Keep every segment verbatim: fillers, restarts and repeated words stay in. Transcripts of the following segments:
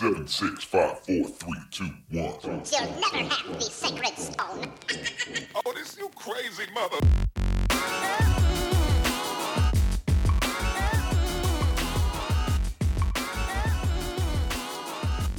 Seven, six, five, four, three, two, one. You'll never have the sacred stone. Oh, this you crazy mother...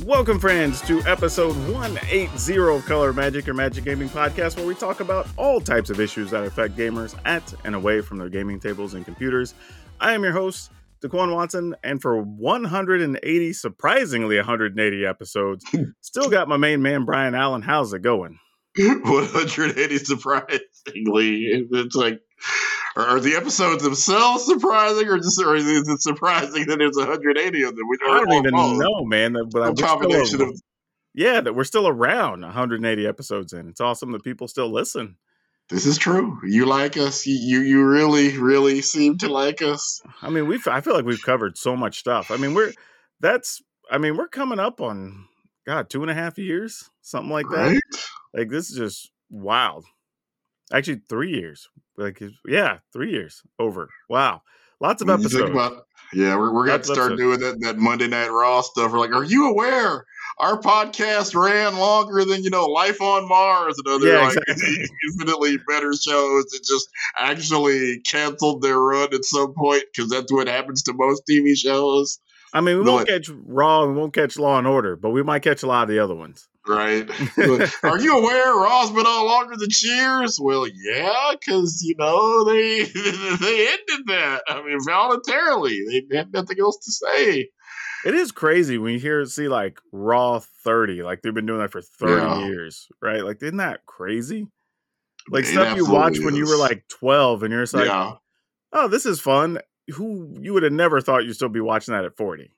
Welcome, friends, to episode one eighty of Color Magic, your Magic Gaming Podcast, where we talk about all types of issues that affect gamers at and away from their gaming tables and computers. I am your host, Dequan Watson, and for one hundred eighty, surprisingly one hundred eighty episodes, still got my main man, Brian Allen. How's it going? one hundred eighty, surprisingly. It's like... Are the episodes themselves surprising, or just or is it surprising that there's one hundred eighty of them? We don't I don't even follow. know, man. But a combination of yeah, that we're still around one hundred eighty episodes in. It's awesome that people still listen. This is true. You like us. You you really really seem to like us. I mean, we I feel like we've covered so much stuff. I mean, we're that's I mean we're coming up on God two and a half years, something like that. Right? Like this is just wild. Actually, three years. Like, yeah, three years over. Wow, lots of episodes. About, yeah, we're we're going to start episodes. doing that that Monday Night Raw stuff. We're like, are you aware our podcast ran longer than you know Life on Mars and other yeah, like exactly. infinitely better shows that just actually canceled their run at some point because that's what happens to most T V shows. I mean, we won't like, catch Raw, we won't catch Law and Order, but we might catch a lot of the other ones. Right. Are you aware Raw's been on longer than Cheers? Well, yeah, because, you know, they they ended that. I mean, voluntarily. They had nothing else to say. It is crazy when you hear see, like, Raw thirty. Like, they've been doing that for thirty yeah. years, right? Like, isn't that crazy? Like, it stuff you watch is. when you were, like, twelve, and you're just like, yeah. oh, this is fun. Who you would have never thought you'd still be watching that at forty.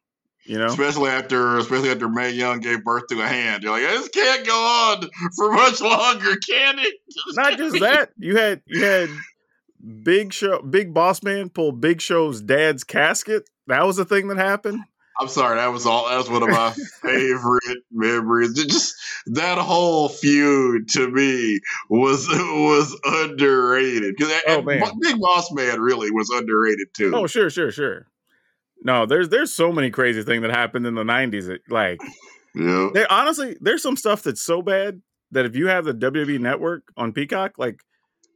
You know, especially after, especially after Mae Young gave birth to a hand, you're like, this can't go on for much longer, can it? Just Not just be- that you had you had Big Show, Big Boss Man pull Big Show's dad's casket. That was a thing that happened. I'm sorry, that was all. That's one of my favorite memories. Just that whole feud to me was was underrated because oh, Big Boss Man really was underrated too. Oh sure, sure, sure. No, there's there's so many crazy things that happened in the nineties. That, like, yeah. there honestly, there's some stuff that's so bad that if you have the W W E Network on Peacock, like,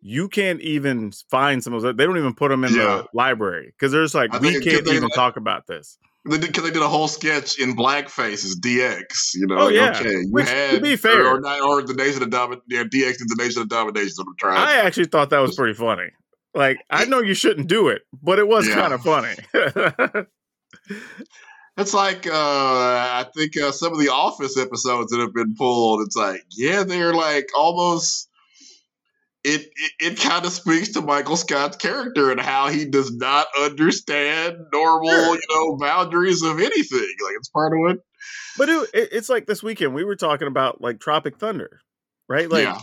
you can't even find some of those. They don't even put them in yeah. the library because there's like I we think, can't even like, talk about this. They did, 'cause they did a whole sketch in blackface as D X, you know. Oh, like, yeah. Okay, you Which, had, to be fair, or, or the Nation of Domination. Yeah, D X is the Nation of Domination. I'm trying. I actually thought that was pretty funny. Like, I know you shouldn't do it, but it was yeah. kind of funny. It's like, uh, I think uh, some of the Office episodes that have been pulled, it's like, yeah, they're like almost, it it, it kind of speaks to Michael Scott's character and how he does not understand normal, sure. you know, boundaries of anything. Like, it's part of what. But it, it, it's like this weekend, we were talking about, like, Tropic Thunder, right? Like, yeah.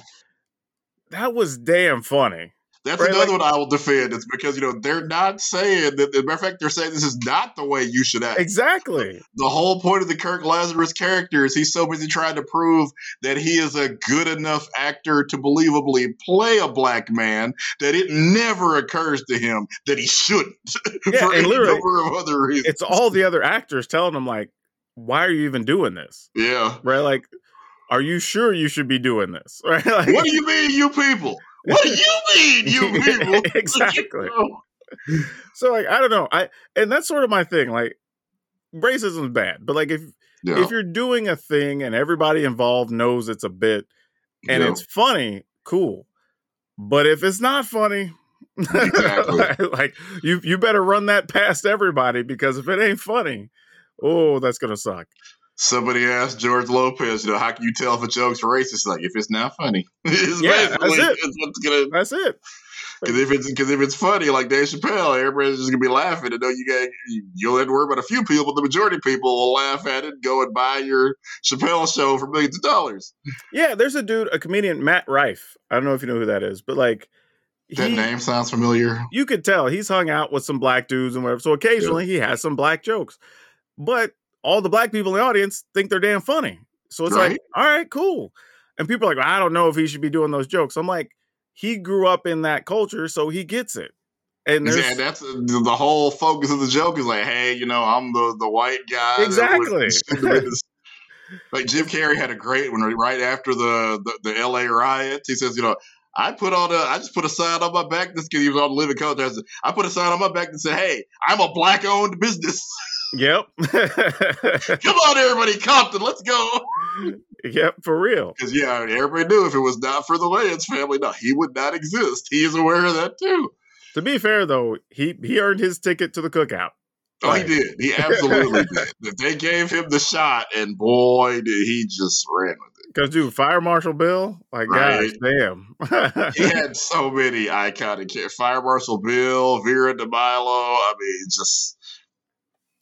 that was damn funny. That's right, another like, one I will defend. It's because, you know, they're not saying that. As a matter of fact, they're saying this is not the way you should act. Exactly. The whole point of the Kirk Lazarus character is he's so busy trying to prove that he is a good enough actor to believably play a black man that it never occurs to him that he shouldn't. Yeah, for and any number of other reasons. It's all the other actors telling him, like, why are you even doing this? Yeah. Right? Like, are you sure you should be doing this? Right? Like, what do you mean, you people? What do you mean, you people? Exactly. So, like, I don't know. I and that's sort of my thing. Like, racism is bad, but like, if yeah. if you're doing a thing and everybody involved knows it's a bit and yeah. it's funny, cool. But if it's not funny, exactly. like, like you you better run that past everybody because if it ain't funny, oh, that's gonna suck. Somebody asked George Lopez, you know, how can you tell if a joke's racist? Like, if it's not funny. It's yeah, that's it. It's what's gonna, that's it. Because if it's because if it's funny, like Dave Chappelle, everybody's just going to be laughing. And know you got, you'll have to worry about a few people, but the majority of people will laugh at it and go and buy your Chappelle show for millions of dollars. Yeah, there's a dude, a comedian, Matt Rife. I don't know if you know who that is, but like. That he, name sounds familiar. You could tell. He's hung out with some black dudes and whatever. So occasionally yeah. he has some black jokes. But. All the black people in the audience think they're damn funny. So it's right? like, all right, cool. And people are like, well, I don't know if he should be doing those jokes. I'm like, he grew up in that culture, so he gets it. And yeah, that's the whole focus of the joke is like, hey, you know, I'm the, the white guy. Exactly. That was, Like Jim Carrey had a great one right after the, the, the L A riots. He says, you know, I put on a, I just put a sign on my back. This kid, he was on the living contract. I put a sign on my back that said, "Hey, I'm a black owned business." Yep. Come on, everybody, Compton, let's go. Yep, for real. Because yeah, everybody knew if it was not for the Wayans family, no, he would not exist. He is aware of that too. To be fair, though, he he earned his ticket to the cookout. Oh, like. He did. He absolutely did. They gave him the shot, and boy, did he just ran with it. Because, dude, Fire Marshal Bill, like, right. Gosh, damn. He had so many iconic characters. Fire Marshal Bill, Vera DeMilo, I mean, just...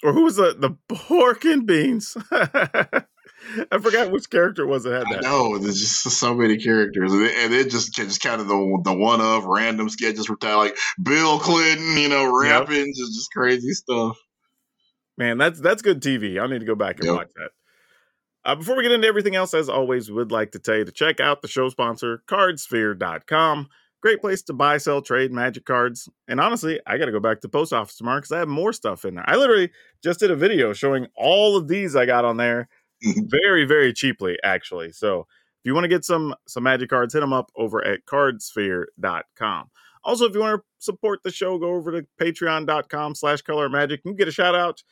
Or who was the, the pork and beans? I forgot which character was it had that. I know, there's just so many characters, and it, and it just just kind of the the one of random sketches were kind of like Bill Clinton, you know, rapping, yep. just just crazy stuff. Man, that's that's good T V. I need to go back and yep. watch that. Uh, before we get into everything else, as always, we'd like to tell you to check out the show sponsor, Cardsphere dot com. Great place to buy, sell, trade magic cards. And honestly, I got to go back to the post office tomorrow because I have more stuff in there. I literally just did a video showing all of these I got on there. Very, very cheaply, actually. So if you want to get some some magic cards, hit them up over at cardsphere dot com. Also, if you want to support the show, go over to patreon dot com slash color magic. You can get a shout out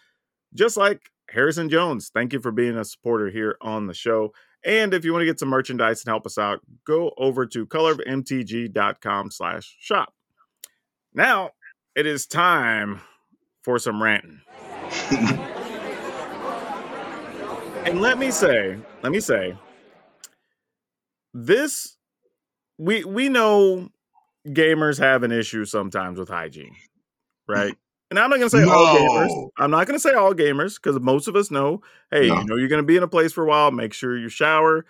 just like Harrison Jones. Thank you for being a supporter here on the show. And if you want to get some merchandise and help us out, go over to color of m t g dot com slash shop. Now it is time for some ranting. And let me say, let me say, this, we we know gamers have an issue sometimes with hygiene, right? And I'm not going to say no. all gamers. I'm not going to say all gamers because most of us know, hey, no. you know, you're going to be in a place for a while. Make sure you shower,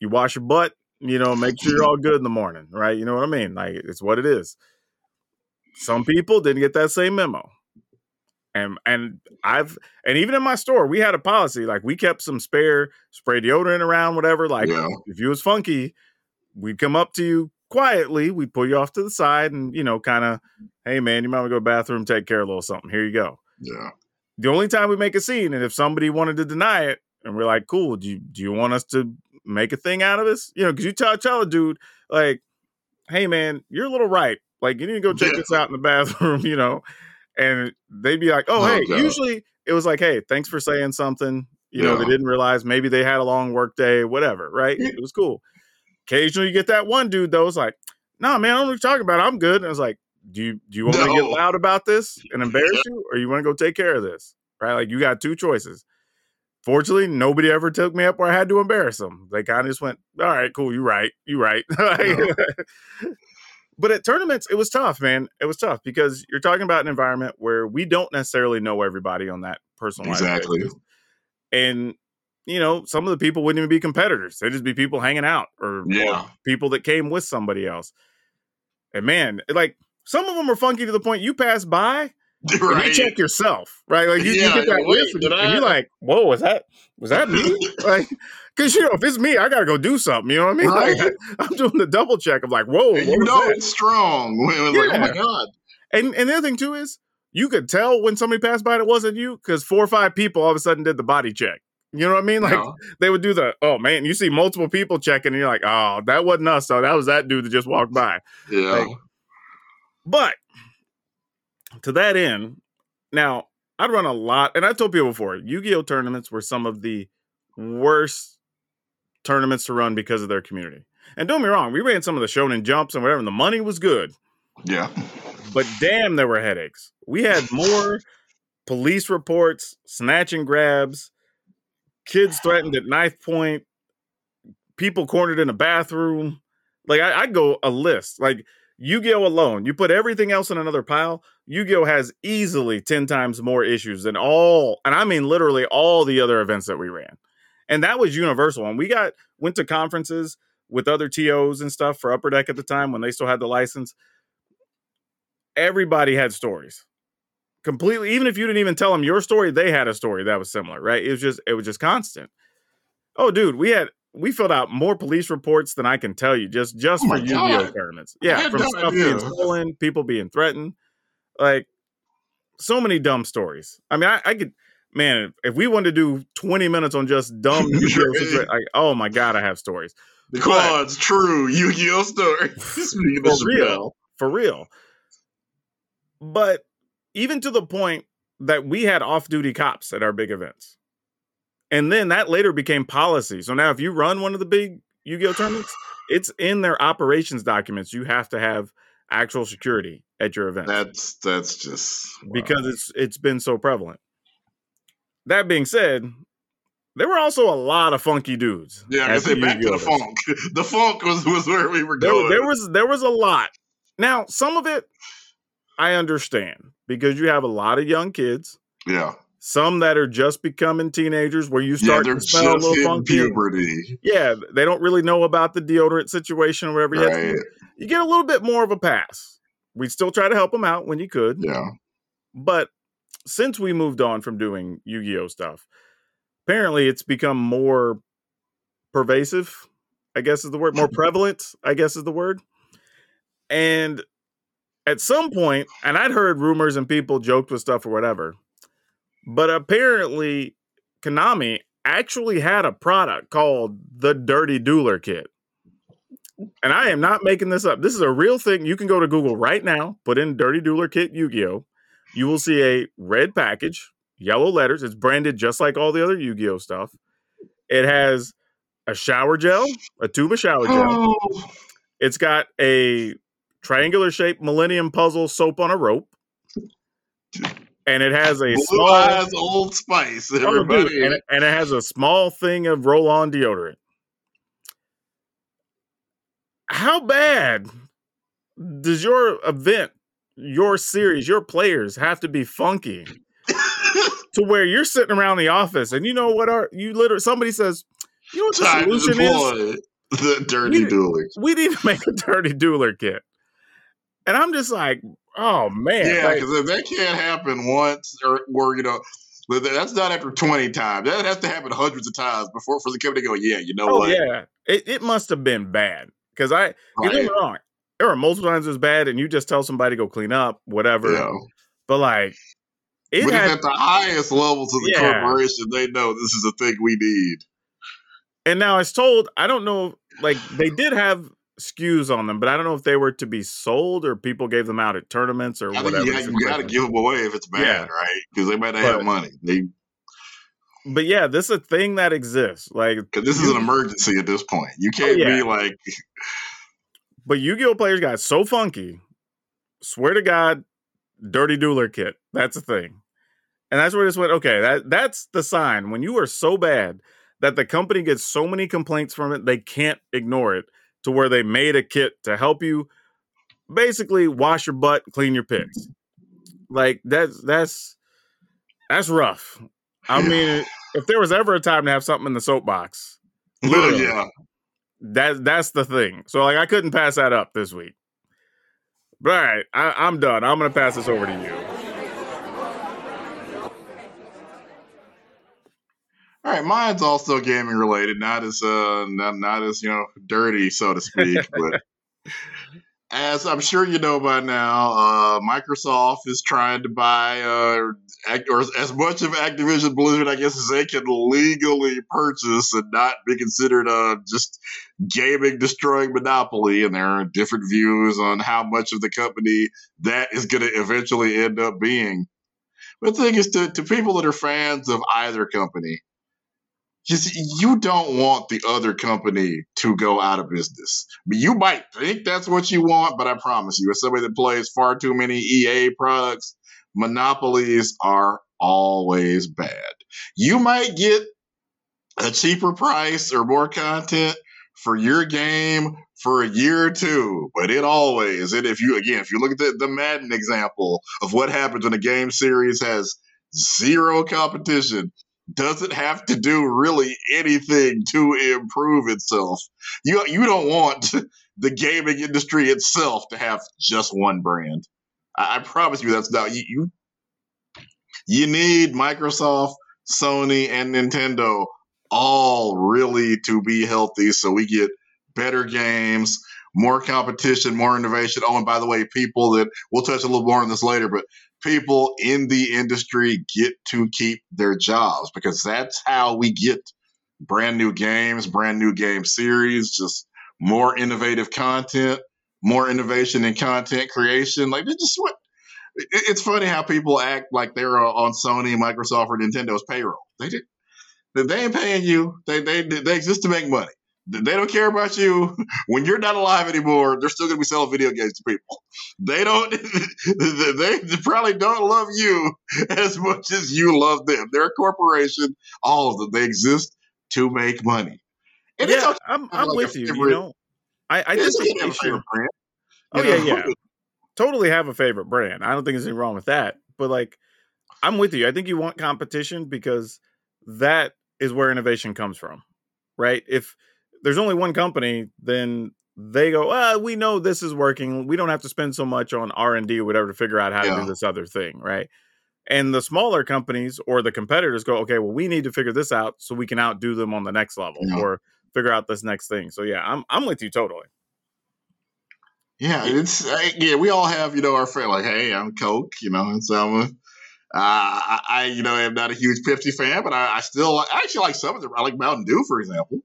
you wash your butt, you know, make sure you're all good in the morning, right? You know what I mean? Like, it's what it is. Some people didn't get that same memo. And and I've and even in my store, we had a policy like we kept some spare spray deodorant around, whatever. Like yeah. if you was funky, we'd come up to you quietly, we'd pull you off to the side, and you know, kind of, hey man, you might want to go to the bathroom, take care of a little something. Here you go. Yeah. The only time we make a scene, and if somebody wanted to deny it, and we're like, cool, do you do you want us to make a thing out of this? You know, because you tell tell a dude like, hey man, you're a little ripe. Like you need to go check yeah. this out in the bathroom. You know. And they'd be like, oh, oh hey, God. Usually it was like, hey, thanks for saying something. You yeah. know, they didn't realize maybe they had a long work day, whatever. Right. It was cool. Occasionally you get that one dude, though. It's like, no, nah, man, I don't know what you're talking about. I'm good. And I was like, do you do you want no. me to get loud about this and embarrass you? Or you want to go take care of this? Right. Like you got two choices. Fortunately, nobody ever took me up where I had to embarrass them. They kind of just went, all right, cool. You right. You right. No. But at tournaments, it was tough, man. It was tough because you're talking about an environment where we don't necessarily know everybody on that personal exactly. basis. And, you know, some of the people wouldn't even be competitors. They'd just be people hanging out or, yeah. or people that came with somebody else. And, man, like some of them are funky to the point you pass by. Right. You check yourself, right? Like you, yeah, you get that whiff, and I... you're like, "Whoa, was that was that me?" Like, because you know, if it's me, I gotta go do something. You know what I mean? Right. Like, I'm doing the double check of like, "Whoa," and you know that? It's strong. It yeah. like, oh my god! And and the other thing too is you could tell when somebody passed by and it wasn't you because four or five people all of a sudden did the body check. You know what I mean? Like no. they would do the, oh man, you see multiple people checking, and you're like, "Oh, that wasn't us. So that was that dude that just walked by." Yeah, like, but. To that end, now, I'd run a lot, and I told people before, Yu-Gi-Oh! Tournaments were some of the worst tournaments to run because of their community. And don't get me wrong, we ran some of the Shonen Jumps and whatever, and the money was good. Yeah. But damn, there were headaches. We had more police reports, snatch and grabs, kids threatened at knife point, people cornered in a bathroom. Like, I, I'd go a list. Like, Yu-Gi-Oh! Alone, you put everything else in another pile, Yu-Gi-Oh! Has easily ten times more issues than all, and I mean literally all the other events that we ran. And that was universal. And we got, went to conferences with other T Os and stuff for Upper Deck at the time when they still had the license. Everybody had stories. Completely, even if you didn't even tell them your story, they had a story that was similar, right? It was just, it was just constant. Oh, dude, we had, we filled out more police reports than I can tell you just, just oh for Yu-Gi-Oh! Tournaments. Yeah, from no stuff idea. being stolen, people being threatened. Like, so many dumb stories. I mean, I, I could, man, if we wanted to do twenty minutes on just dumb Yu-Gi-Oh situations, like, oh my God, I have stories. The cards, true Yu-Gi-Oh stories. For real, for real. But even to the point that we had off-duty cops at our big events. And then that later became policy. So now if you run one of the big Yu-Gi-Oh tournaments, it's in their operations documents. You have to have actual security at your event. That's that's just wow. Because it's it's been so prevalent. That being said, there were also a lot of funky dudes. Yeah, I say back to the funk. The funk was, was where we were going. There, there was there was a lot. Now, some of it I understand because you have a lot of young kids. Yeah. Some that are just becoming teenagers where you start yeah, to smell a little funky. Puberty. Yeah, they don't really know about the deodorant situation or whatever. Right. You, you get a little bit more of a pass. We still try to help them out when you could. Yeah. But since we moved on from doing Yu-Gi-Oh stuff, apparently it's become more pervasive, I guess is the word. More prevalent, I guess is the word. And at some point, and I'd heard rumors and people joked with stuff or whatever, but apparently, Konami actually had a product called the Dirty Dueler Kit. And I am not making this up. This is a real thing. You can go to Google right now, put in Dirty Dueler Kit Yu-Gi-Oh! You will see a red package, yellow letters. It's branded just like all the other Yu-Gi-Oh! Stuff. It has a shower gel, a tube of shower gel. Oh. It's got a triangular-shaped Millennium Puzzle soap on a rope. And it has a Blue small eyes, Old Spice, everybody, and it, and it has a small thing of roll-on deodorant. How bad does your event, your series, your players have to be funky to where you're sitting around the office and you know what? Are you literally? Somebody says, "You know what the Time solution is? The dirty dueler. We need to make a dirty dueler kit." And I'm just like, oh man! Yeah, because like, if that can't happen once, or, or you know, that's not after twenty times. That has to happen hundreds of times before for the company to go, yeah, you know oh, what? Yeah, it, it must have been bad because I right. You're wrong. There are multiple times it was bad, and you just tell somebody to go clean up, whatever. Yeah. But like, it but had, at the highest levels of the yeah. corporation, they know this is a thing we need. And now I was told, I don't know, like they did have S K Us on them, but I don't know if they were to be sold or people gave them out at tournaments or I whatever. Think you got to give them away if it's bad, yeah. right? Because they might not but, have money. They... But yeah, this is a thing that exists. Like, because this you... is an emergency at this point. You can't oh, yeah. be like. But Yu-Gi-Oh players got so funky. Swear to God, Dirty Dueler Kit. That's a thing, and that's where this went. Okay, that that's the sign when you are so bad that the company gets so many complaints from it they can't ignore it. To where they made a kit to help you basically wash your butt, clean your pits. Like that's that's that's rough. I mean, if there was ever a time to have something in the soapbox, literally, yeah, that's that's the thing. So like, I couldn't pass that up this week. But all right, I, I'm done. I'm gonna pass this over to you. All right, mine's also gaming related, not as uh, not, not as you know dirty, so to speak. But as I'm sure you know by now, uh, Microsoft is trying to buy, uh, act, or as much of Activision Blizzard, I guess, as they can legally purchase and not be considered uh, just gaming destroying monopoly. And there are different views on how much of the company that is going to eventually end up being. But the thing is, to, to people that are fans of either company. Just, you don't want the other company to go out of business. I mean, you might think that's what you want, but I promise you, as somebody that plays far too many E A products, monopolies are always bad. You might get a cheaper price or more content for your game for a year or two, but it always, and if you, again, if you look at the, the Madden example of what happens when a game series has zero competition, doesn't have to do really anything to improve itself. You you don't want the gaming industry itself to have just one brand. I, I promise you that's not you, you. You need Microsoft, Sony, and Nintendo all really to be healthy so we get better games, more competition, more innovation. Oh, and by the way, people that we'll touch a little more on this later, but people in the industry get to keep their jobs, because that's how we get brand new games, brand new game series, just more innovative content, more innovation in content creation. Like, they just what it's funny how people act like they're on Sony, Microsoft, or Nintendo's payroll. They did. They ain't paying you. They they they exist to make money. They don't care about you. When you're not alive anymore, they're still going to be selling video games to people. They don't. They probably don't love you as much as you love them. They're a corporation. All of them. They exist to make money. And yeah, it's okay. I'm, I'm like with you. Favorite. You know, I, I just think have a favorite brand. Oh yeah, yeah, yeah. Totally have a favorite brand. I don't think there's anything wrong with that. But like, I'm with you. I think you want competition, because that is where innovation comes from, right? If there's only one company, then they go, ah, we know this is working. We don't have to spend so much on R and D or whatever to figure out how yeah. to do this other thing, right? And the smaller companies or the competitors go, okay, well, we need to figure this out so we can outdo them on the next level yeah. or figure out this next thing. So, yeah, I'm I'm with you totally. Yeah, it's I, yeah, we all have, you know, our friend like, hey, I'm Coke, you know, and so I'm a, Uh, I, I, you know, am not a huge Pepsi fan, but I, I still I actually like some of them. I like Mountain Dew, for example.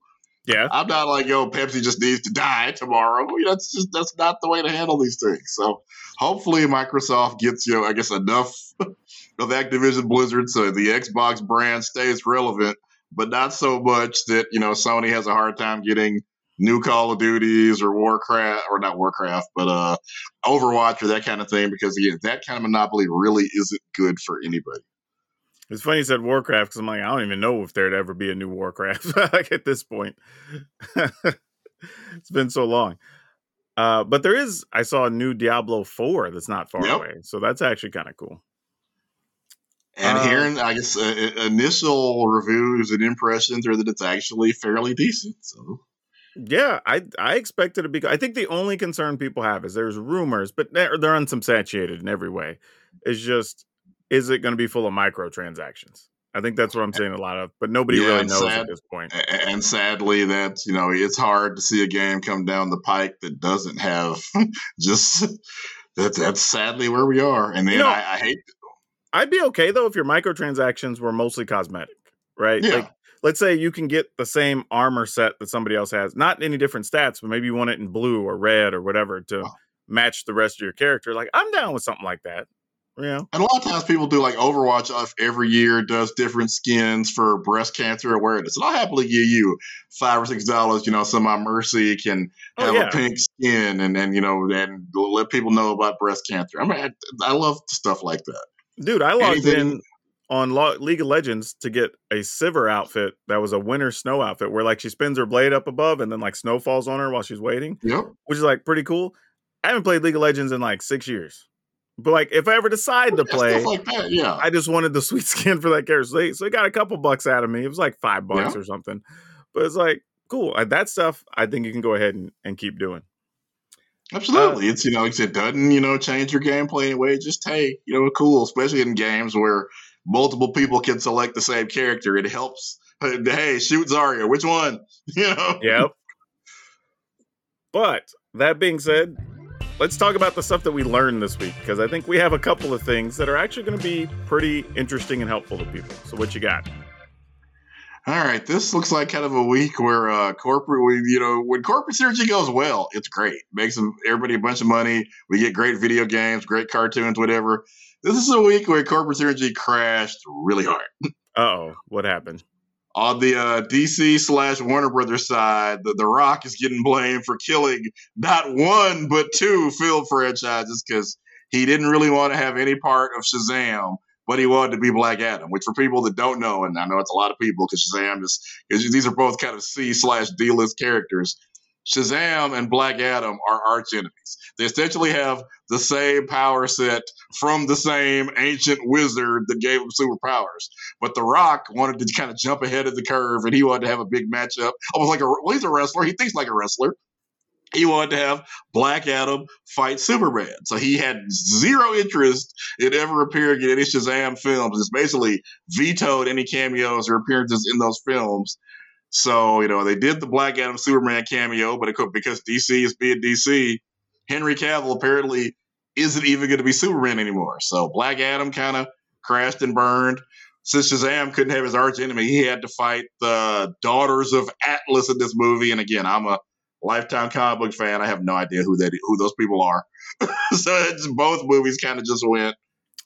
Yeah. I'm not like, yo, Pepsi just needs to die tomorrow. You know, that's just, that's not the way to handle these things. So hopefully Microsoft gets, you know, I guess enough of Activision Blizzard so the Xbox brand stays relevant, but not so much that, you know, Sony has a hard time getting new Call of Duties or Warcraft, or not Warcraft, but uh, Overwatch or that kind of thing, because again, that kind of monopoly really isn't good for anybody. It's funny you said Warcraft, because I'm like, I don't even know if there'd ever be a new Warcraft like at this point. It's been so long. Uh, but there is, I saw a new Diablo four that's not far yep. away, so that's actually kind of cool. And um, hearing, I guess, uh, initial reviews and impressions are that it's actually fairly decent, so... Yeah, I I expected to be. I think the only concern people have is there's rumors, but they're, they're unsubstantiated in every way. It's just, is it going to be full of microtransactions? I think that's what I'm saying a lot of, but nobody yeah, really knows sad, at this point. And sadly, that's, you know, it's hard to see a game come down the pike that doesn't have just that. That's sadly where we are. And then you know, I, I hate. I'd be okay though if your microtransactions were mostly cosmetic, right? Yeah. Like, let's say you can get the same armor set that somebody else has, not any different stats, but maybe you want it in blue or red or whatever to oh. match the rest of your character. Like, I'm down with something like that. You know? And a lot of times people do like Overwatch every year does different skins for breast cancer awareness. And I'll happily give you five or six dollars, you know, so my Mercy can have oh, yeah. a pink skin and then, you know, and let people know about breast cancer. I mean, I, I love stuff like that. Dude, I logged Anything- in. on Lo- League of Legends to get a Sivir outfit that was a winter snow outfit where like she spins her blade up above and then like snow falls on her while she's waiting, yep. which is like pretty cool. I haven't played League of Legends in like six years, but like if I ever decide to play, yeah, like that, yeah. I just wanted the sweet skin for that character. So it got a couple bucks out of me. It was like five bucks yeah. or something, but it's like, cool. That stuff, I think you can go ahead and, and keep doing. Absolutely. Uh, it's, you know, it doesn't, you know, change your gameplay anyway. It just, hey, you know, cool, especially in games where multiple people can select the same character. It helps. Hey, shoot Zarya. Which one? You know? Yep. But that being said, let's talk about the stuff that we learned this week, because I think we have a couple of things that are actually going to be pretty interesting and helpful to people. So what you got? All right. This looks like kind of a week where uh, corporate, we, you know, when corporate synergy goes well, it's great. Makes them, everybody a bunch of money. We get great video games, great cartoons, whatever. This is a week where corporate synergy crashed really hard. Uh-oh. What happened? On the uh, D C slash Warner Brothers side, the, the Rock is getting blamed for killing not one, but two film franchises because he didn't really want to have any part of Shazam, but he wanted to be Black Adam, which for people that don't know, and I know it's a lot of people because Shazam is, because these are both kind of C slash D-list characters. Shazam and Black Adam are arch enemies. They essentially have the same power set from the same ancient wizard that gave them superpowers. But The Rock wanted to kind of jump ahead of the curve, and he wanted to have a big matchup. Almost like a, well, he's a wrestler. He thinks like a wrestler. He wanted to have Black Adam fight Superman. So he had zero interest in ever appearing in any Shazam films. It's basically vetoed any cameos or appearances in those films. So, you know, they did the Black Adam Superman cameo, but it could, because D C is being D C, Henry Cavill apparently isn't even going to be Superman anymore. So Black Adam kind of crashed and burned. Since Shazam couldn't have his arch enemy, he had to fight the daughters of Atlas in this movie. And again, I'm a lifetime comic book fan. I have no idea who that who those people are. So it's, both movies kind of just went.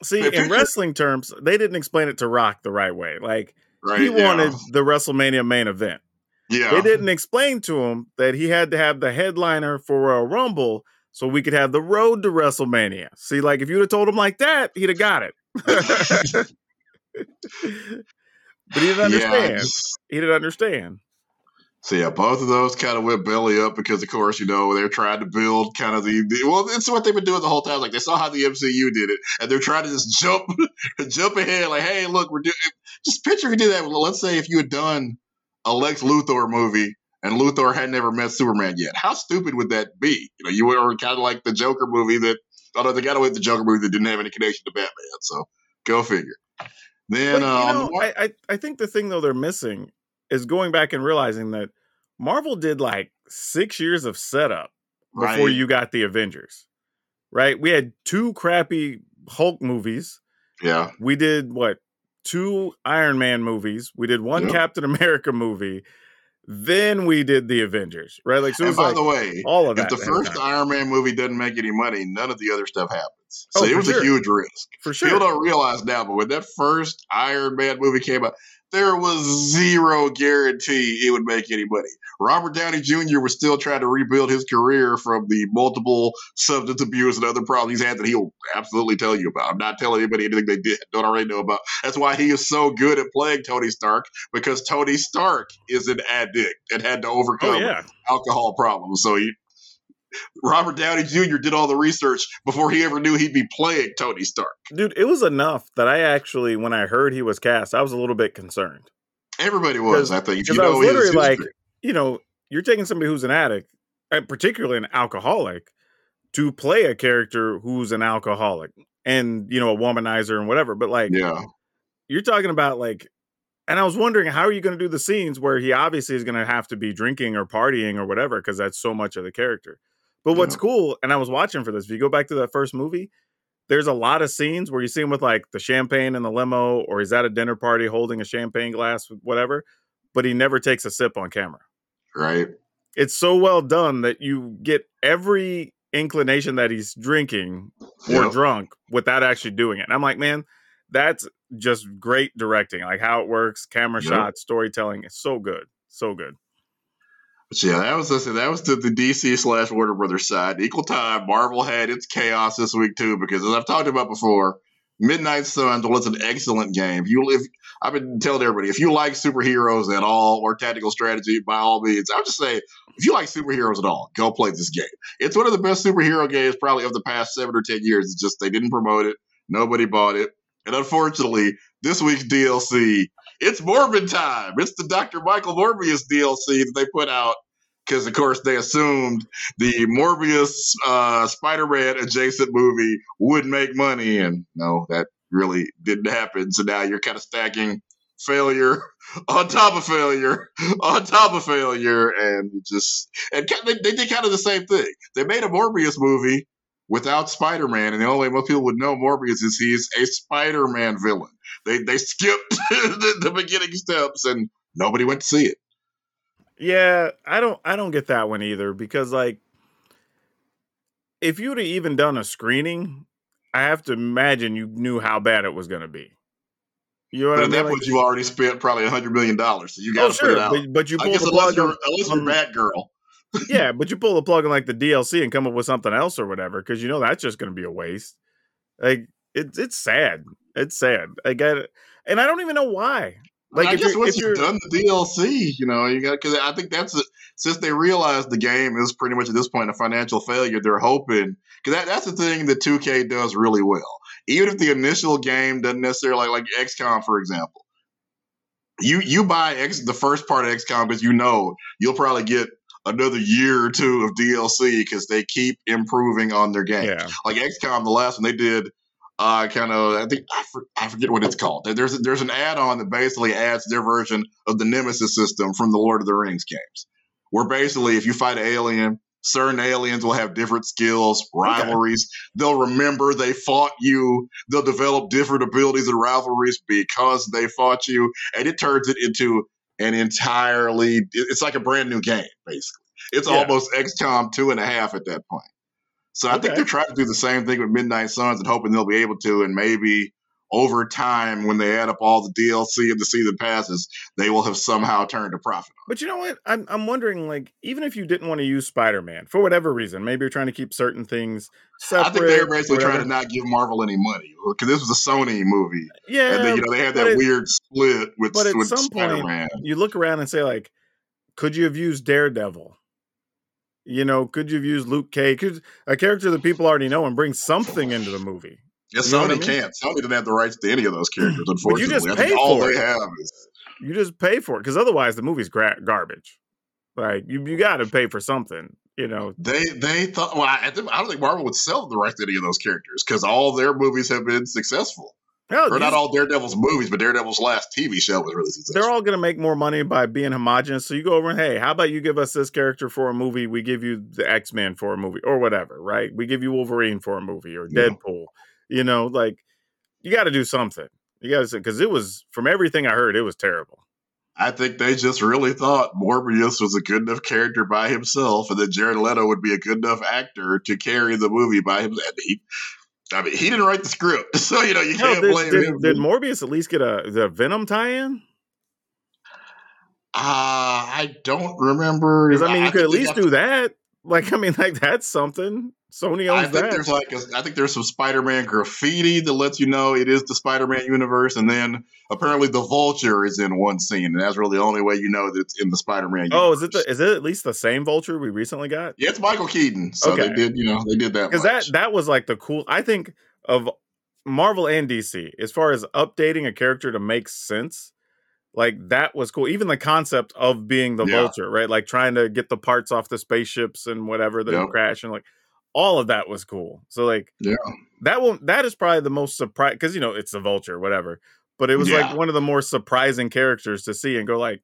See, in wrestling terms, they didn't explain it to Rock the right way. Like right, he wanted yeah. the WrestleMania main event. Yeah, they didn't explain to him that he had to have the headliner for a Rumble so we could have the road to WrestleMania. See, like if you'd have told him like that, he'd have got it. But he didn't understand. Yeah, just, he didn't understand. So yeah, both of those kind of went belly up because, of course, you know they're trying to build kind of the, the well, it's what they've been doing the whole time. Like they saw how the M C U did it, and they're trying to just jump, jump ahead. Like, hey, look, we're doing. Just picture if you did that. Let's say if you had done a Lex Luthor movie and Luthor had never met Superman yet, how stupid would that be? You know, you were kind of like the Joker movie that, although they got away with the Joker movie that didn't have any connection to Batman. So go figure. Then, but, um, you know, I, I, I think the thing, though, they're missing is going back and realizing that Marvel did like six years of setup right. before you got the Avengers, right? We had two crappy Hulk movies. Yeah. We did, what, two Iron Man movies. We did one yep. Captain America movie. Then we did the Avengers, right? Like, so and by like, the way, all of if that the first Iron Man movie doesn't make any money, none of the other stuff happens. So oh, it was sure. a huge risk. For sure. People don't realize now, but when that first Iron Man movie came out, there was zero guarantee it would make any money. Robert Downey Junior was still trying to rebuild his career from the multiple substance abuse and other problems he's had that he'll absolutely tell you about. I'm not telling anybody anything they did, don't already know about. That's why he is so good at playing Tony Stark, because Tony Stark is an addict and had to overcome oh, yeah. alcohol problems. So he, Robert Downey Junior did all the research before he ever knew he'd be playing Tony Stark. Dude, it was enough that I actually, when I heard he was cast, I was a little bit concerned. Everybody was, I think. Because I was literally like, you know, you're taking somebody who's an addict, and particularly an alcoholic, to play a character who's an alcoholic and, you know, a womanizer and whatever. But like, yeah. you're talking about like, and I was wondering, how are you going to do the scenes where he obviously is going to have to be drinking or partying or whatever, because that's so much of the character. But what's yeah. cool, and I was watching for this, if you go back to that first movie, there's a lot of scenes where you see him with like the champagne in the limo, or he's at a dinner party holding a champagne glass, whatever, but he never takes a sip on camera. Right. It's so well done that you get every inclination that he's drinking or yeah. drunk without actually doing it. And I'm like, man, that's just great directing. Like how it works, camera yeah. shots, storytelling. It's so good. So good. Yeah, that was that was to the D C slash Warner Brothers side. Equal time, Marvel had its chaos this week too, because as I've talked about before, Midnight Suns was an excellent game. You, if, I've been telling everybody, if you like superheroes at all or tactical strategy, by all means, I would just say if you like superheroes at all, go play this game. It's one of the best superhero games probably of the past seven or ten years. It's just they didn't promote it, nobody bought it, and unfortunately, this week's D L C. It's Morbin time. It's the Doctor Michael Morbius D L C that they put out because, of course, they assumed the Morbius uh, Spider-Man adjacent movie would make money. And no, that really didn't happen. So now you're kind of stacking failure on top of failure on top of failure. And just and they, they did kind of the same thing. They made a Morbius movie without Spider-Man, and the only way most people would know Morbius is he's a Spider-Man villain. They they skipped the, the beginning steps, and nobody went to see it. Yeah, I don't I don't get that one either, because like, if you would have even done a screening, I have to imagine you knew how bad it was going to be. You know what but I mean? At that point, like, you already spent probably a hundred million dollars, so you got to oh, sure, figure it out. But, but you pull the plug, unless you're Batgirl. Yeah, but you pull the plug on like the D L C and come up with something else or whatever, because you know that's just going to be a waste. Like it's it's sad. It's sad. I get it, and I don't even know why. Like I if guess you're, once if you've done the D L C, you know you got because I think that's a, since they realized the game is pretty much at this point a financial failure, they're hoping because that, that's the thing that two K does really well. Even if the initial game doesn't necessarily like like X COM, for example, you you buy X the first part of X COM, but you know you'll probably get another year or two of D L C because they keep improving on their game. Yeah. Like X COM, the last one they did, uh, kind of, I think, I, for, I forget what it's called. There's there's an add-on that basically adds their version of the Nemesis system from the Lord of the Rings games, where basically if you fight an alien certain aliens will have different skills, rivalries. Okay. They'll remember they fought you. They'll develop different abilities and rivalries because they fought you. And it turns it into an entirely, it's like a brand new game, basically. It's yeah. almost X COM two and a half at that point. So I okay. think they're trying to do the same thing with Midnight Suns and hoping they'll be able to. And maybe over time, when they add up all the D L C and the season passes, they will have somehow turned a profit on. But you know what? I'm I'm wondering, like, even if you didn't want to use Spider-Man for whatever reason, maybe you're trying to keep certain things separate. I think they're basically whatever. trying to not give Marvel any money because this was a Sony movie. Yeah, and then, you know, they had that it, weird split with, but at with some Spider-Man. Point, you look around and say, like, could you have used Daredevil? You know, could you have used Luke Cage? Could a character that people already know and bring something into the movie? Yes, you know Sony I mean? can't. Sony didn't have the rights to any of those characters, unfortunately. But you just pay I think all for they it. have is you just pay for it because otherwise the movie's gra- garbage. Like you, you got to pay for something. You know, they they thought. Well, I, I don't think Marvel would sell the rights to any of those characters because all their movies have been successful. Hell, or not all Daredevil's movies, but Daredevil's last T V show was really successful. They're all going to make more money by being homogenous. So you go over and, hey, how about you give us this character for a movie? We give you the X-Men for a movie or whatever, right? We give you Wolverine for a movie or yeah. Deadpool. You know, like, you got to do something. You got to say, because it was, from everything I heard, it was terrible. I think they just really thought Morbius was a good enough character by himself and that Jared Leto would be a good enough actor to carry the movie by himself. And he, I mean, he didn't write the script, so, you know, you no, can't did, blame did, him. Did Morbius at least get a the Venom tie-in? Uh, I don't remember. Because, I mean, you I could at least do that. Like, I mean, like, that's something. Sony owns I think that. There's like a, I think there's some Spider-Man graffiti that lets you know it is the Spider-Man universe, and then apparently the Vulture is in one scene, and that's really the only way you know that it's in the Spider-Man universe. Oh, is it the, is it at least the same Vulture we recently got? Yeah, it's Michael Keaton. So okay. they did, you know, they did that. Because that that was like the cool. I think of Marvel and D C as far as updating a character to make sense. Like that was cool. Even the concept of being the yeah. Vulture, right? Like trying to get the parts off the spaceships and whatever that yep. crash and like. All of that was cool. So like, yeah, that will that is probably the most surprise because you know it's the Vulture, whatever. But it was yeah. like one of the more surprising characters to see and go like,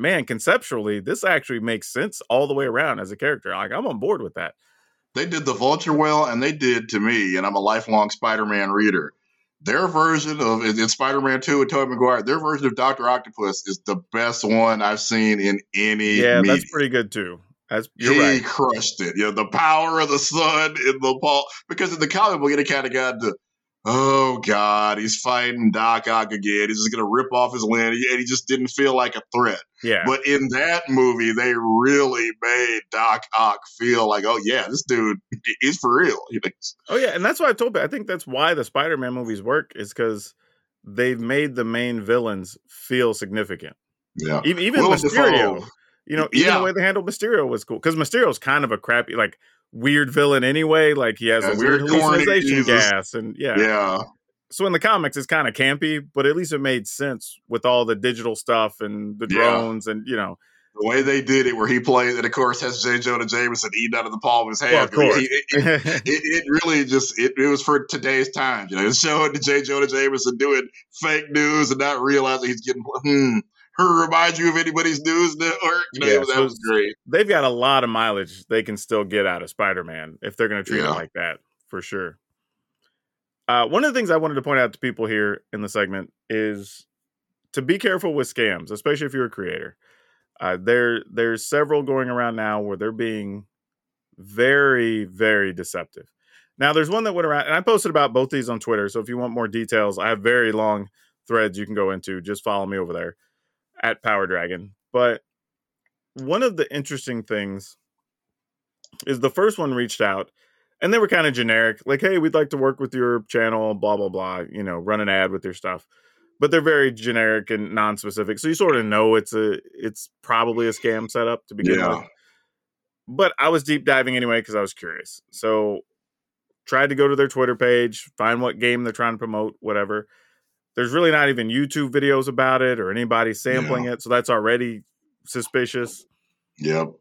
man, conceptually this actually makes sense all the way around as a character. Like I'm on board with that. They did the Vulture well, and they did to me. And I'm a lifelong Spider-Man reader. Their version of in Spider-Man two with Tobey Maguire, their version of Doctor Octopus is the best one I've seen in any. Yeah, media. That's pretty good too. That's, you're he right. crushed it. You know, the power of the sun in the ball. Because in the comic book, it kind of got to, oh, God, he's fighting Doc Ock again. He's just going to rip off his land. And he just didn't feel like a threat. Yeah. But in that movie, they really made Doc Ock feel like, oh, yeah, this dude is for real. Oh, yeah. And that's why I told you. I think that's why the Spider-Man movies work is because they've made the main villains feel significant. Yeah. Even, even Mysterio. You know, even yeah. the way they handled Mysterio was cool. Because Mysterio's kind of a crappy, like, weird villain anyway. Like, he has yeah, a weird hallucination gas. And, yeah. yeah. So in the comics, it's kind of campy, but at least it made sense with all the digital stuff and the drones yeah. and, you know. The way they did it, where he played, and of course, has J. Jonah Jameson eating out of the palm of his hand. Well, of course. He, it, it, it, it really just, it, it was for today's time. You know, showing J. Jonah Jameson doing fake news and not realizing he's getting, hmm. remind you of anybody's news network. You know, yeah, that so was great. They've got a lot of mileage they can still get out of Spider-Man if they're going to treat yeah. it like that, for sure. Uh, one of the things I wanted to point out to people here in the segment is to be careful with scams, especially if you're a creator. Uh, there, there's several going around now where they're being very, very deceptive. Now, there's one that went around, and I posted about both these on Twitter, so if you want more details, I have very long threads you can go into. Just follow me over there. At Power Dragon. But one of the interesting things is the first one reached out and they were kind of generic, like, hey, we'd like to work with your channel, blah, blah, blah, you know, run an ad with your stuff. But they're very generic and non-specific. So you sort of know it's a it's probably a scam setup to begin yeah. with. But I was deep diving anyway because I was curious. So tried to go to their Twitter page, find what game they're trying to promote, whatever. There's really not even YouTube videos about it or anybody sampling yeah. it. So that's already suspicious. Yep.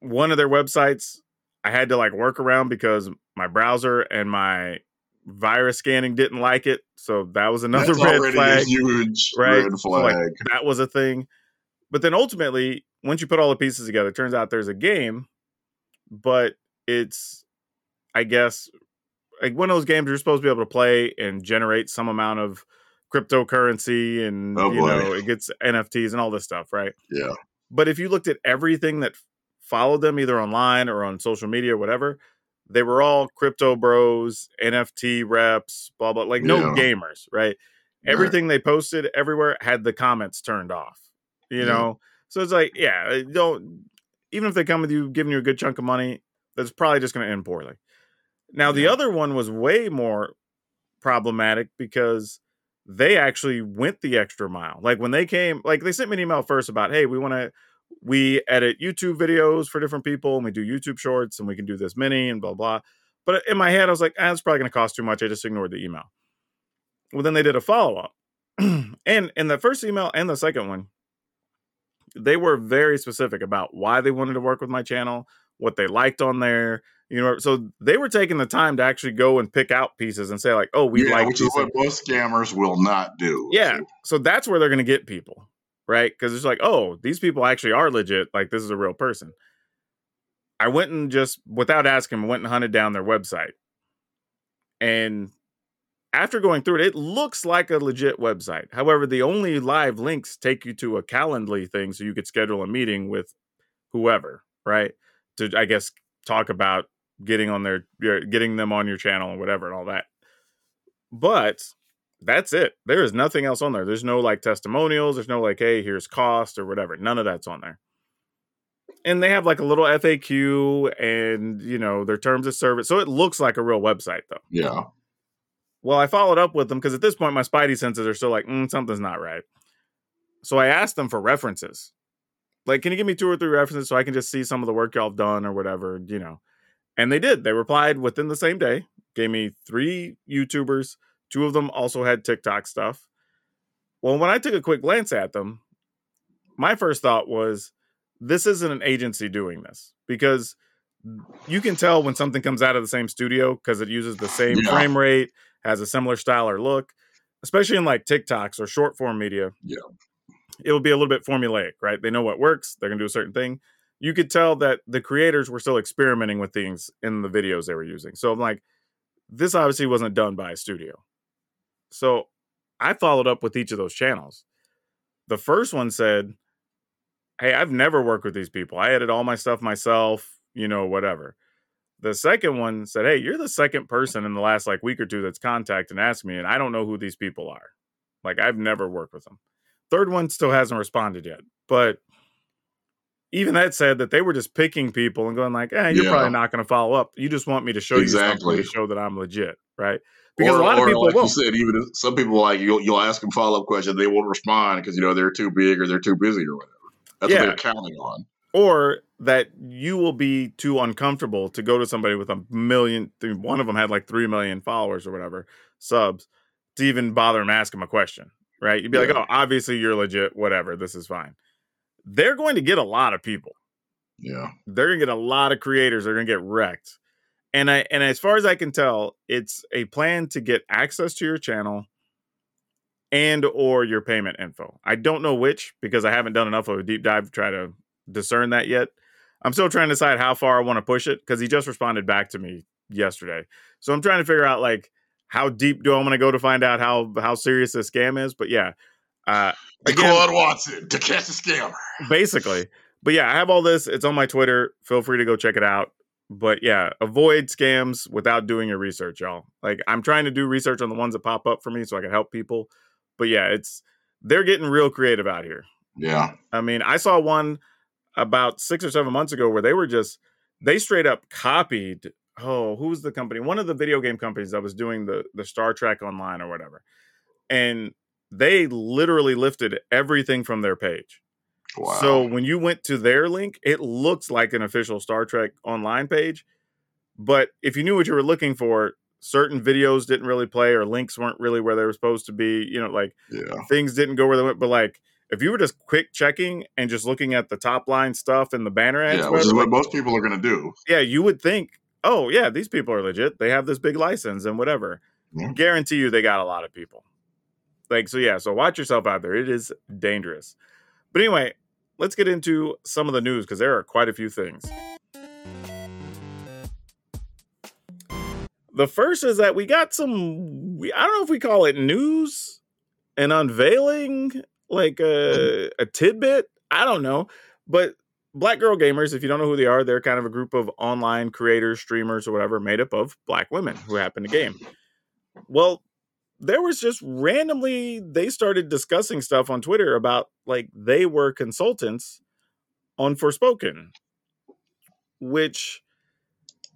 One of their websites I had to like work around because my browser and my virus scanning didn't like it. So that was another that's red flag. A huge right? red flag. So, like, that was a thing. But then ultimately, once you put all the pieces together, it turns out there's a game but it's, I guess, like one of those games you're supposed to be able to play and generate some amount of cryptocurrency and, oh, you boy. know, it gets N F Ts and all this stuff, right? Yeah. But if you looked at everything that followed them, either online or on social media or whatever, they were all crypto bros, N F T reps, blah, blah, like no yeah. gamers, right? Everything they posted everywhere had the comments turned off, you mm-hmm. know? So it's like, yeah, don't, even if they come with you, giving you a good chunk of money, that's probably just going to end poorly. Now, the other one was way more problematic because they actually went the extra mile. Like when they came, like they sent me an email first about, hey, we want to, we edit YouTube videos for different people and we do YouTube shorts and we can do this many and blah, blah. But in my head, I was like, ah, it's probably going to cost too much. I just ignored the email. Well, then they did a follow-up. And in the first email and the second one, they were very specific about why they wanted to work with my channel, what they liked on there. You know, so they were taking the time to actually go and pick out pieces and say like, oh, we yeah, like which is what most scammers will not do. Yeah. So that's where they're going to get people, right? Because it's like, oh, these people actually are legit. Like this is a real person. I went and just, without asking, went and hunted down their website. And after going through it, it looks like a legit website. However, the only live links take you to a Calendly thing so you could schedule a meeting with whoever, right? To, I guess, talk about getting on their, getting them on your channel and whatever and all that. But that's it. There is nothing else on there. There's no like testimonials. There's no like, hey, here's cost or whatever. None of that's on there. And they have like a little F A Q and, you know, their terms of service. So it looks like a real website though. Yeah. Well, I followed up with them because at this point my spidey senses are still like, mm, something's not right. So I asked them for references. Like, can you give me two or three references so I can just see some of the work y'all have done or whatever, you know? And they did. They replied within the same day, gave me three YouTubers. Two of them also had TikTok stuff. Well, when I took a quick glance at them, my first thought was, this isn't an agency doing this. Because you can tell when something comes out of the same studio because it uses the same yeah. frame rate, has a similar style or look, especially in like TikToks or short form media. Yeah. It will be a little bit formulaic, right? They know what works. They're going to do a certain thing. You could tell that the creators were still experimenting with things in the videos they were using. So I'm like, this obviously wasn't done by a studio. So I followed up with each of those channels. The first one said, hey, I've never worked with these people. I edit all my stuff myself, you know, whatever. The second one said, hey, you're the second person in the last like week or two that's contacted and asked me, and I don't know who these people are. Like, I've never worked with them. Third one still hasn't responded yet. But even that said that they were just picking people and going like, eh, you're yeah. probably not going to follow up. You just want me to show exactly. you something to show that I'm legit, right? Because or, a lot of people like won't. You said, even if some people, like, you'll, you'll ask them follow-up questions. They won't respond because, you know, they're too big or they're too busy or whatever. That's yeah. what they're counting on. Or that you will be too uncomfortable to go to somebody with a million. One of them had like three million followers or whatever, subs, to even bother and ask them a question. Right? You'd be yeah. like, oh, obviously you're legit, whatever. This is fine. They're going to get a lot of people. Yeah. They're going to get a lot of creators. They're going to get wrecked. And I, and as far as I can tell, it's a plan to get access to your channel and or your payment info. I don't know which, because I haven't done enough of a deep dive to try to discern that yet. I'm still trying to decide how far I want to push it, because he just responded back to me yesterday. So I'm trying to figure out, like, how deep do I want to go to find out how, how serious this scam is? But yeah. Uh, Dequan Watson to catch a scammer. Basically. But yeah, I have all this. It's on my Twitter. Feel free to go check it out. But yeah, avoid scams without doing your research, y'all. Like, I'm trying to do research on the ones that pop up for me so I can help people. But yeah, it's, they're getting real creative out here. Yeah. I mean, I saw one about six or seven months ago where they were just, they straight up copied. Oh, who's the company? One of the video game companies that was doing the, the Star Trek Online or whatever. And they literally lifted everything from their page. Wow. So when you went to their link, it looks like an official Star Trek Online page. But if you knew what you were looking for, certain videos didn't really play, or links weren't really where they were supposed to be. You know, like yeah. things didn't go where they went. But like, if you were just quick checking and just looking at the top line stuff and the banner ads, yeah, which is what like, most people are going to do. Yeah, you would think, oh, yeah, these people are legit. They have this big license and whatever. Yeah. Guarantee you they got a lot of people. Like, so, yeah, so watch yourself out there. It is dangerous. But anyway, let's get into some of the news, because there are quite a few things. The first is that we got some, I don't know if we call it news, an unveiling, like a, a tidbit. I don't know. But Black Girl Gamers, if you don't know who they are, they're kind of a group of online creators, streamers, or whatever, made up of Black women who happen to game. Well, there was just randomly, they started discussing stuff on Twitter about, like, they were consultants on Forspoken, which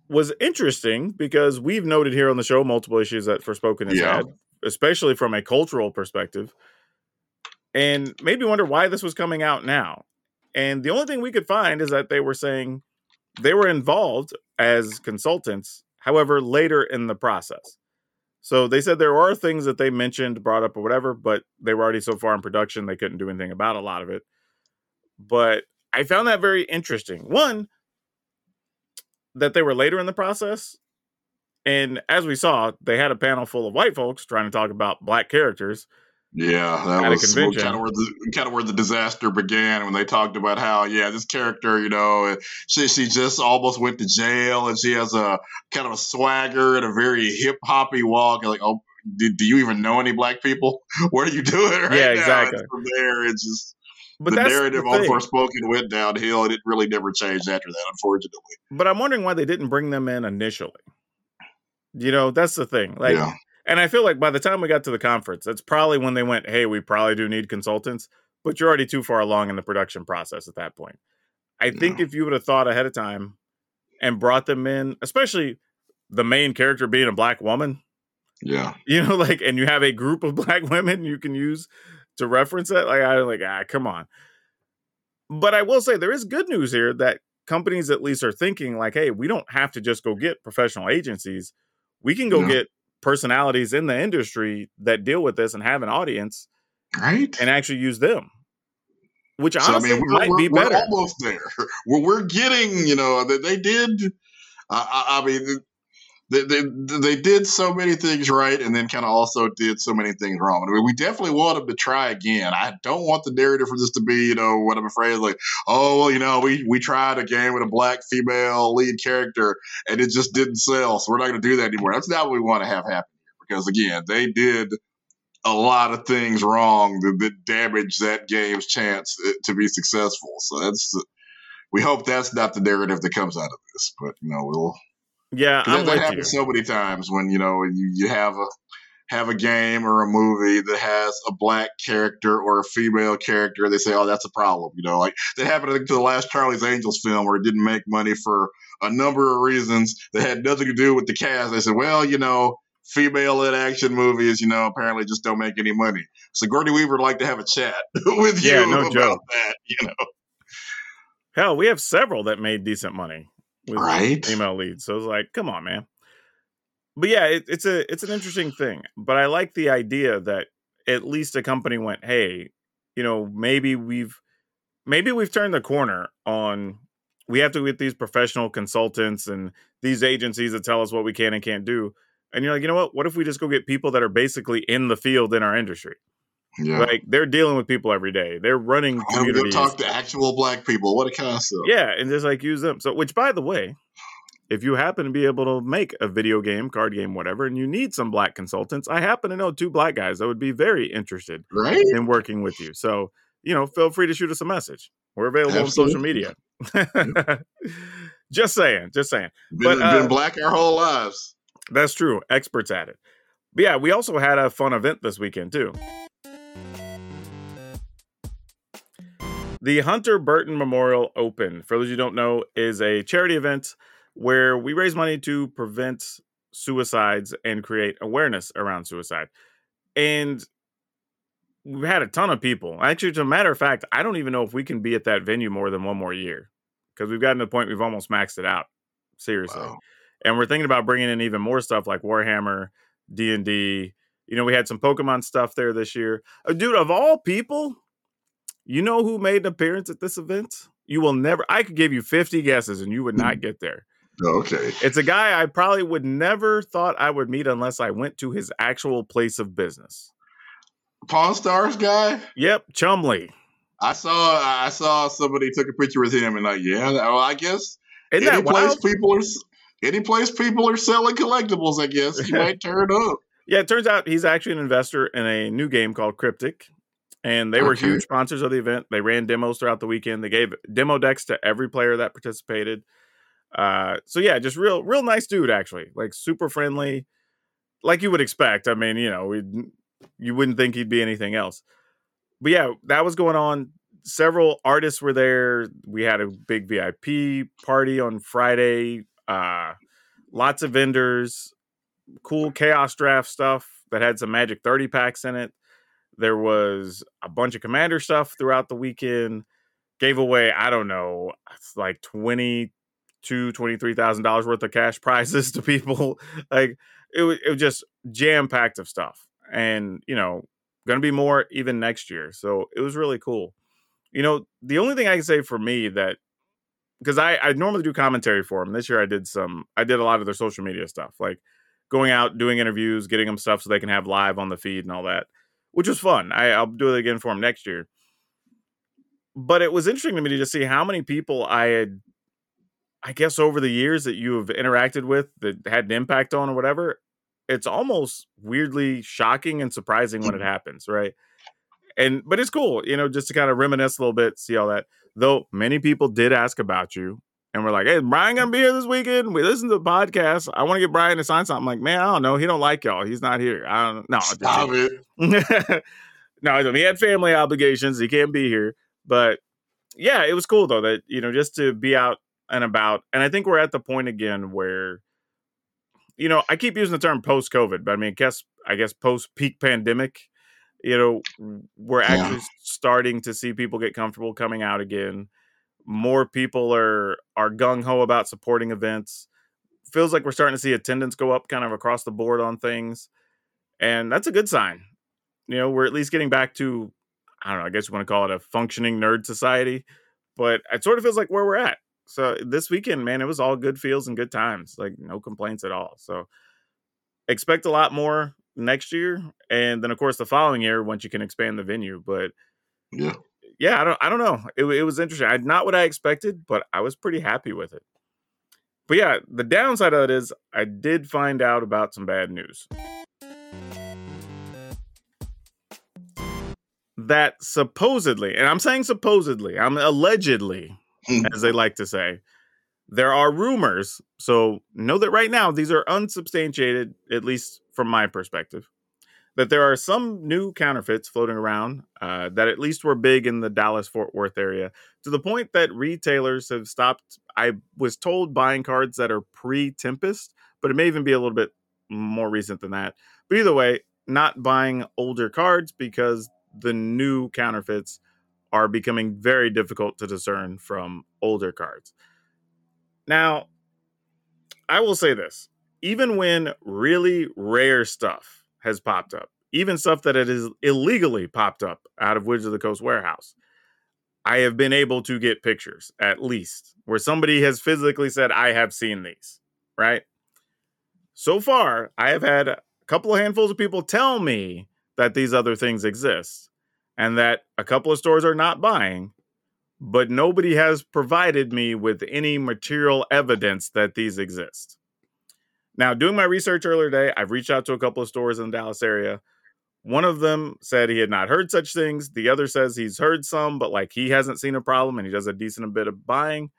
was interesting because we've noted here on the show multiple issues that Forspoken has yeah. had, especially from a cultural perspective, and made me wonder why this was coming out now. And the only thing we could find is that they were saying they were involved as consultants, however, later in the process. So they said there are things that they mentioned, brought up or whatever, but they were already so far in production, they couldn't do anything about a lot of it. But I found that very interesting. One, that they were later in the process. And as we saw, they had a panel full of white folks trying to talk about black characters. Yeah, that was kind of, where the, kind of where the disaster began when they talked about how, yeah, this character, you know, she she just almost went to jail and she has a kind of a swagger and a very hip hoppy walk. Like, oh, do, do you even know any black people? What are you doing right yeah, now? Exactly. And from there, it's just but the narrative the on Forspoken went downhill and it really never changed after that, unfortunately. But I'm wondering why they didn't bring them in initially. You know, that's the thing. Like. Yeah. And I feel like by the time we got to the conference, that's probably when they went, hey, we probably do need consultants, but you're already too far along in the production process at that point. I think yeah. if you would have thought ahead of time and brought them in, especially the main character being a black woman. Yeah. You know, like, and you have a group of black women you can use to reference it. Like, I'm like, ah, come on. But I will say there is good news here that companies at least are thinking like, hey, we don't have to just go get professional agencies. We can go yeah. get personalities in the industry that deal with this and have an audience, right? And actually use them, which honestly so, I mean, might we're, be we're better. We're almost there. We're, we're getting, you know, they, they did, uh, I, I mean, they, they they did so many things right and then kind of also did so many things wrong. I mean, we definitely want them to try again. I don't want the narrative for this to be, you know, what I'm afraid is like, oh, well, you know, we, we tried a game with a black female lead character and it just didn't sell, so we're not going to do that anymore. That's not what we want to have happen here because, again, they did a lot of things wrong that, that damaged that game's chance to be successful. So that's we hope that's not the narrative that comes out of this, but, you know, we'll... Yeah, I'm that, that with happens you. So many times when you know you, you have a have a game or a movie that has a black character or a female character, they say, "Oh, that's a problem." You know, like that happened I think, to the last Charlie's Angels film where it didn't make money for a number of reasons that had nothing to do with the cast. They said, "Well, you know, female-led action movies, you know, apparently just don't make any money." So Sigourney Weaver would like to have a chat with you yeah, no about joke. that. You know, hell, we have several that made decent money. With right. female leads. So I was like, come on, man. But yeah, it, it's a it's an interesting thing. But I like the idea that at least a company went, hey, you know, maybe we've maybe we've turned the corner on we have to get these professional consultants and these agencies that tell us what we can and can't do. And you're like, you know what? What if we just go get people that are basically in the field in our industry? Yeah. Like they're dealing with people every day. They're running communities. Go talk to actual black people. What a concept! Yeah, and just like use them. So, which by the way, if you happen to be able to make a video game, card game, whatever, and you need some black consultants, I happen to know two black guys that would be very interested right? in working with you. So, you know, feel free to shoot us a message. We're available Absolutely. on social media. Yep. Just saying, just saying. Been, but, uh, been black our whole lives. That's true. Experts at it. But yeah, we also had a fun event this weekend too. The Hunter Burton Memorial Open, for those you don't know, is a charity event where we raise money to prevent suicides and create awareness around suicide. And we've had a ton of people. Actually, as a matter of fact, I don't even know if we can be at that venue more than one more year because we've gotten to the point we've almost maxed it out, seriously. Wow. And we're thinking about bringing in even more stuff like Warhammer, D and D. You know, we had some Pokemon stuff there this year. Oh, dude, of all people... You know who made an appearance at this event? You will never... I could give you fifty guesses and you would not get there. Okay. It's a guy I probably would never thought I would meet unless I went to his actual place of business. Pawn Stars guy? Yep, Chumlee. I saw I saw somebody took a picture with him and like, yeah, well, I guess Isn't any that place wild? people are... any place people are selling collectibles, I guess, you might turn up. Yeah, it turns out he's actually an investor in a new game called Cryptic, and they were okay. huge sponsors of the event. They ran demos throughout the weekend. They gave demo decks to every player that participated. Uh, so yeah, just real, real nice dude, actually. Like, super friendly, like you would expect. I mean, you know, we, you wouldn't think he'd be anything else. But yeah, that was going on. Several artists were there. We had a big V I P party on Friday. Uh, lots of vendors, cool Chaos Draft stuff that had some Magic thirty packs in it. There was a bunch of Commander stuff throughout the weekend. Gave away, I don't know, like twenty-two thousand dollars, twenty-three thousand dollars worth of cash prizes to people. Like, it was, it was just jam-packed of stuff. And, you know, going to be more even next year. So it was really cool. You know, the only thing I can say for me that, because I, I normally do commentary for them. This year I did some, I did a lot of their social media stuff, like going out, doing interviews, getting them stuff so they can have live on the feed and all that, which was fun. I, I'll do it again for them next year. But it was interesting to me to just see how many people I had, I guess over the years that you have interacted with that had an impact on or whatever. It's almost weirdly shocking and surprising when it happens, right? And but it's cool, you know, just to kind of reminisce a little bit, see all that. Though many people did ask about you and were like, hey, is Brian going to be here this weekend? We listen to the podcast. I want to get Brian to sign something. I'm like, man, I don't know. He don't like y'all. He's not here. I don't know. No, Stop it. No, he had family obligations. He can't be here. But yeah, it was cool though that, you know, just to be out and about. And I think we're at the point again where, you know, I keep using the term post-COVID, but I mean, I guess, I guess post-peak pandemic, you know, we're actually yeah. starting to see people get comfortable coming out again. More people are are gung-ho about supporting events. Feels like we're starting to see attendance go up kind of across the board on things. And that's a good sign. You know, we're at least getting back to, I don't know, I guess you want to call it a functioning nerd society. But it sort of feels like where we're at. So this weekend, man, it was all good feels and good times. Like, no complaints at all. So expect a lot more next year, and then of course the following year once you can expand the venue. But yeah, yeah, I don't, I don't know. It, it was interesting. I, not what I expected, but I was pretty happy with it. But yeah, the downside of it is I did find out about some bad news. That supposedly, and I'm saying supposedly, I'm allegedly, as they like to say, there are rumors. So know that right now these are unsubstantiated, at least from my perspective, that there are some new counterfeits floating around uh, that at least were big in the Dallas-Fort Worth area, to the point that retailers have stopped, I was told, buying cards that are pre-Tempest, but it may even be a little bit more recent than that. But either way, not buying older cards because the new counterfeits are becoming very difficult to discern from older cards. Now, I will say this. Even when really rare stuff has popped up, even stuff that it is illegally popped up out of Wizards of the Coast warehouse, I have been able to get pictures, at least, where somebody has physically said, I have seen these, right? So far, I have had a couple of handfuls of people tell me that these other things exist and that a couple of stores are not buying, but nobody has provided me with any material evidence that these exist. Now, doing my research earlier today, I've reached out to a couple of stores in the Dallas area. One of them said he had not heard such things. The other says he's heard some, but like he hasn't seen a problem and he does a decent bit of buying.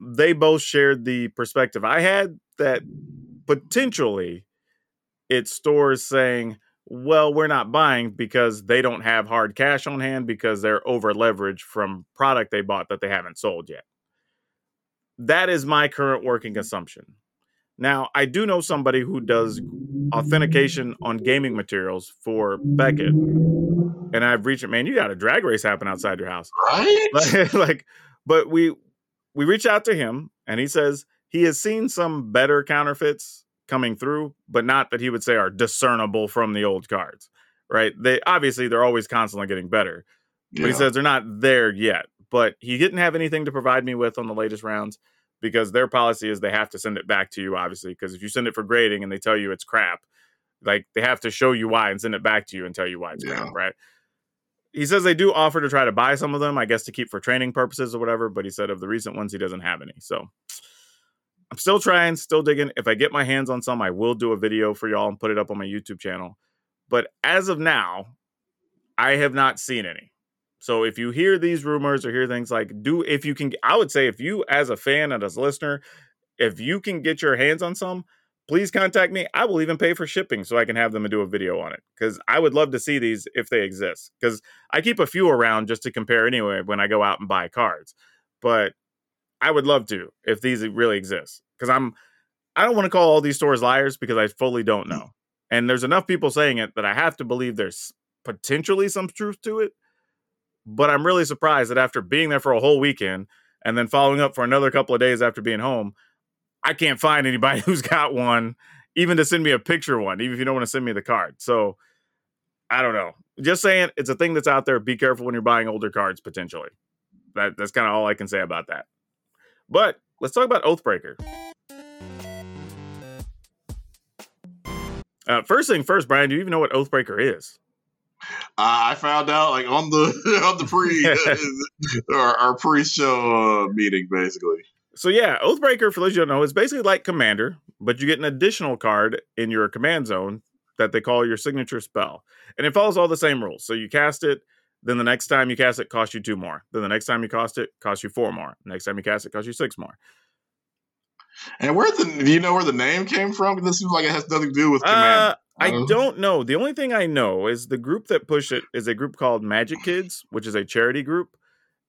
They both shared the perspective I had that potentially it's stores saying, well, we're not buying because they don't have hard cash on hand because they're over leveraged from product they bought that they haven't sold yet. That is my current working assumption. Now, I do know somebody who does authentication on gaming materials for Beckett. And I've reached it, man, you got a drag race happen outside your house. Right? Like, like, but we we reached out to him, and he says he has seen some better counterfeits coming through, but not that he would say are discernible from the old cards, right? They obviously, they're always constantly getting better. Yeah. But he says they're not there yet. But he didn't have anything to provide me with on the latest rounds, because their policy is they have to send it back to you, obviously, because if you send it for grading and they tell you it's crap, like they have to show you why and send it back to you and tell you why it's yeah. crap, right? He says they do offer to try to buy some of them, I guess, to keep for training purposes or whatever, but he said of the recent ones, he doesn't have any. So I'm still trying, still digging. If I get my hands on some, I will do a video for y'all and put it up on my YouTube channel. But as of now, I have not seen any. So if you hear these rumors or hear things like, do if you can, I would say if you as a fan and as a listener, if you can get your hands on some, please contact me. I will even pay for shipping so I can have them and do a video on it, because I would love to see these if they exist, because I keep a few around just to compare anyway when I go out and buy cards. But I would love to if these really exist, because I'm I don't want to call all these stores liars because I fully don't know. And there's enough people saying it that I have to believe there's potentially some truth to it. But I'm really surprised that after being there for a whole weekend and then following up for another couple of days after being home, I can't find anybody who's got one, even to send me a picture one, even if you don't want to send me the card. So I don't know. Just saying, it's a thing that's out there. Be careful when you're buying older cards, potentially. That, that's kind of all I can say about that. But let's talk about Oathbreaker. Uh, first thing first, Brian, do you even know what Oathbreaker is? Uh, I found out like on the on the pre our, our pre-show uh, meeting, basically. So yeah, Oathbreaker, for those you don't know, is basically like Commander, but you get an additional card in your command zone that they call your signature spell. And it follows all the same rules. So you cast it, then the next time you cast it, costs you two more. Then the next time you cast it, costs you four more. Next time you cast it, costs you six more. And where the do you know where the name came from? Because this seems like it has nothing to do with Commander. Uh, I don't know. The only thing I know is the group that pushed it is a group called Magic Kids, which is a charity group.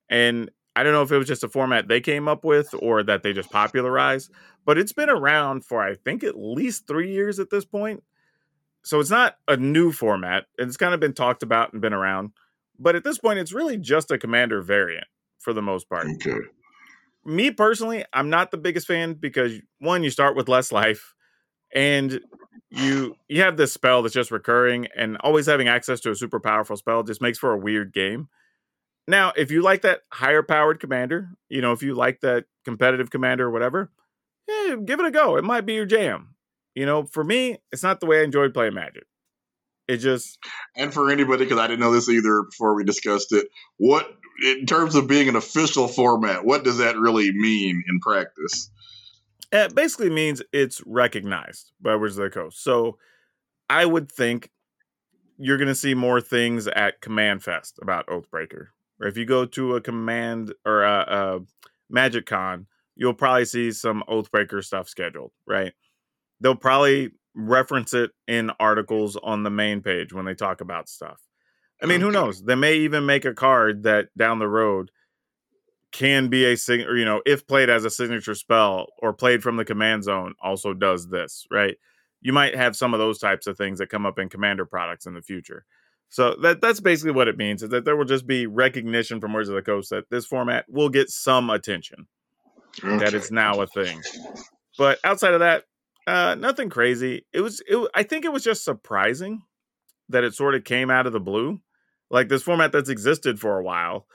And I don't know if it was just a format they came up with or that they just popularized, but it's been around for, I think, at least three years at this point. So it's not a new format. It's kind of been talked about and been around, but at this point, it's really just a Commander variant for the most part. Okay. Me personally, I'm not the biggest fan because, one, you start with less life, and you you have this spell that's just recurring, and always having access to a super powerful spell just makes for a weird game. Now, if you like that higher powered commander, you know, if you like that competitive commander or whatever, yeah, give it a go. It might be your jam. You know, for me, it's not the way I enjoyed playing Magic. It just... And for anybody, because I didn't know this either before we discussed it, what, in terms of being an official format, what does that really mean in practice? It basically means it's recognized by Wizards of the Coast. So I would think you're going to see more things at Command Fest about Oathbreaker. Or if you go to a Command or a, a Magic Con, you'll probably see some Oathbreaker stuff scheduled, right? They'll probably reference it in articles on the main page when they talk about stuff. I mean, who knows? They may even make a card that down the road can be a sig- or, you know, if played as a signature spell or played from the command zone, also does this, right? You might have some of those types of things that come up in Commander products in the future. So that that's basically what it means, is that there will just be recognition from Wizards of the Coast that this format will get some attention, okay, that it's now a thing. But outside of that, uh, nothing crazy. It was, it, I think it was just surprising that it sort of came out of the blue, like this format that's existed for a while.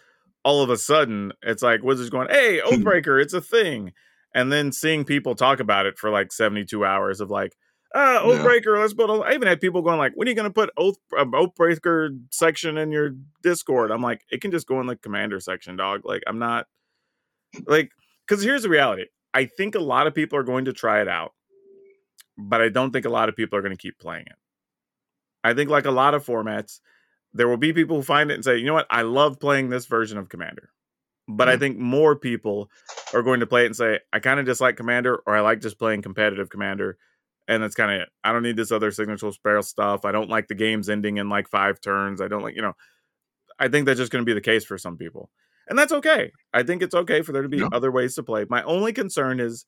All of a sudden, it's like Wizards going, hey, Oathbreaker, it's a thing. And then seeing people talk about it for like seventy-two hours of like, ah, Oathbreaker, yeah. let's build. I even had people going like, when are you going to put Oath uh, Oathbreaker section in your Discord? I'm like, it can just go in the Commander section, dog. Like, I'm not like, because here's the reality. I think a lot of people are going to try it out, but I don't think a lot of people are going to keep playing it. I think like a lot of formats, there will be people who find it and say, you know what? I love playing this version of Commander. But mm-hmm. I think more people are going to play it and say, I kind of dislike Commander, or I like just playing competitive Commander. And that's kind of it. I don't need this other signature spell stuff. I don't like the game's ending in like five turns. I don't like, you know, I think that's just going to be the case for some people. And that's okay. I think it's okay for there to be yeah. other ways to play. My only concern is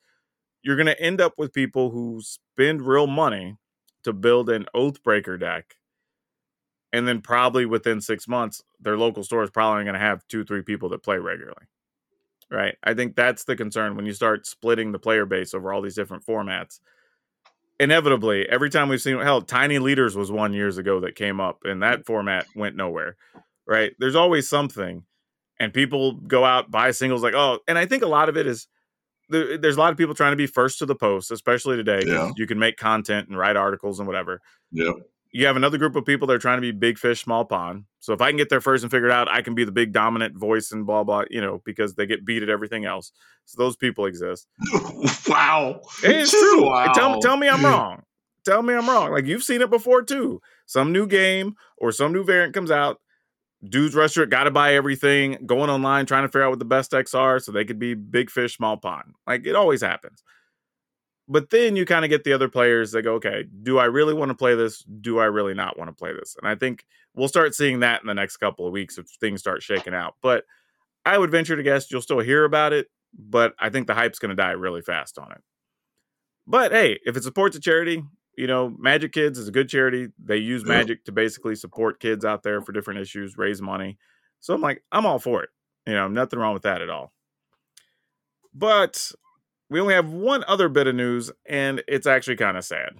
you're going to end up with people who spend real money to build an Oathbreaker deck. And then probably within six months, their local store is probably going to have two, three people that play regularly, right? I think that's the concern when you start splitting the player base over all these different formats. Inevitably, every time we've seen, hell, Tiny Leaders was one years ago that came up, and that format went nowhere, right? There's always something, and people go out, buy singles like, oh, and I think a lot of it is, there, there's a lot of people trying to be first to the post, especially today. Yeah. You can make content and write articles and whatever. Yeah. you have another group of people that are trying to be big fish, small pond. So if I can get there first and figure it out, I can be the big dominant voice and blah, blah, you know, because they get beat at everything else. So those people exist. Wow. It's true. Wow. Tell, tell me I'm wrong. Tell me I'm wrong. Like, you've seen it before, too. Some new game or some new variant comes out. Dudes rush it, got to buy everything, going online, trying to figure out what the best X are so they could be big fish, small pond. Like, it always happens. But then you kind of get the other players that go, okay, do I really want to play this? Do I really not want to play this? And I think we'll start seeing that in the next couple of weeks if things start shaking out. But I would venture to guess you'll still hear about it, but I think the hype's going to die really fast on it. But hey, if it supports a charity, you know, Magic Kids is a good charity. They use magic to basically support kids out there for different issues, raise money. So I'm like, I'm all for it. You know, nothing wrong with that at all. But we only have one other bit of news, and it's actually kind of sad.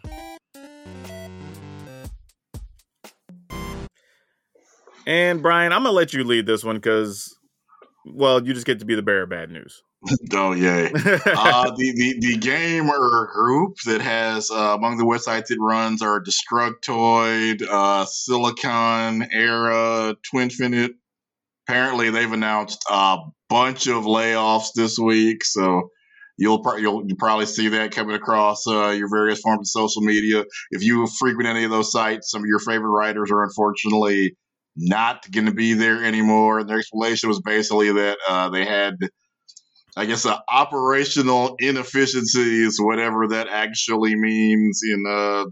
And Brian, I'm going to let you lead this one because, well, you just get to be the bearer of bad news. Oh, yay. uh, the, the, the game or group that has, uh, among the websites it runs are Destructoid, uh, Silicon, Era, Twinfinite. Apparently, they've announced a bunch of layoffs this week, so... You'll, pro- you'll you'll probably see that coming across uh, your various forms of social media. If you frequent any of those sites, some of your favorite writers are unfortunately not going to be there anymore. And their explanation was basically that uh, they had, I guess, uh, operational inefficiencies, whatever that actually means in uh,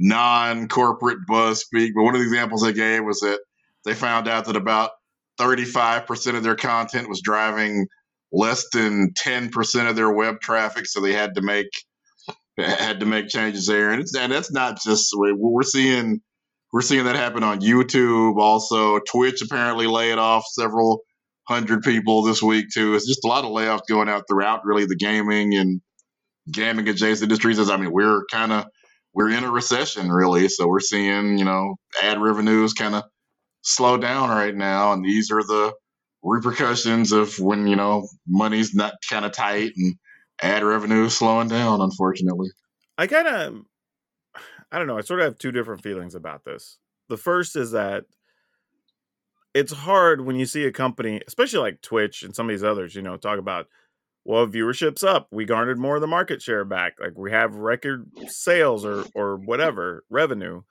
non-corporate buzz speak. But one of the examples they gave was that they found out that about thirty-five percent of their content was driving less than ten percent of their web traffic, so they had to make had to make changes there. And, it's, and that's not just we're seeing we're seeing that happen on YouTube. Also, Twitch apparently laid off several hundred people this week too. It's just a lot of layoffs going out throughout really the gaming and gaming adjacent industries. I mean, we're kind of we're in a recession really, so we're seeing you know ad revenues kind of slow down right now, and these are the repercussions of when you know money's not kind of tight and ad revenue is slowing down, unfortunately. I kind of I don't know I sort of have two different feelings about this. The first is that it's hard when you see a company, especially like Twitch and some of these others, you know talk about, well, viewership's up, we garnered more of the market share back, like we have record sales or or whatever revenue,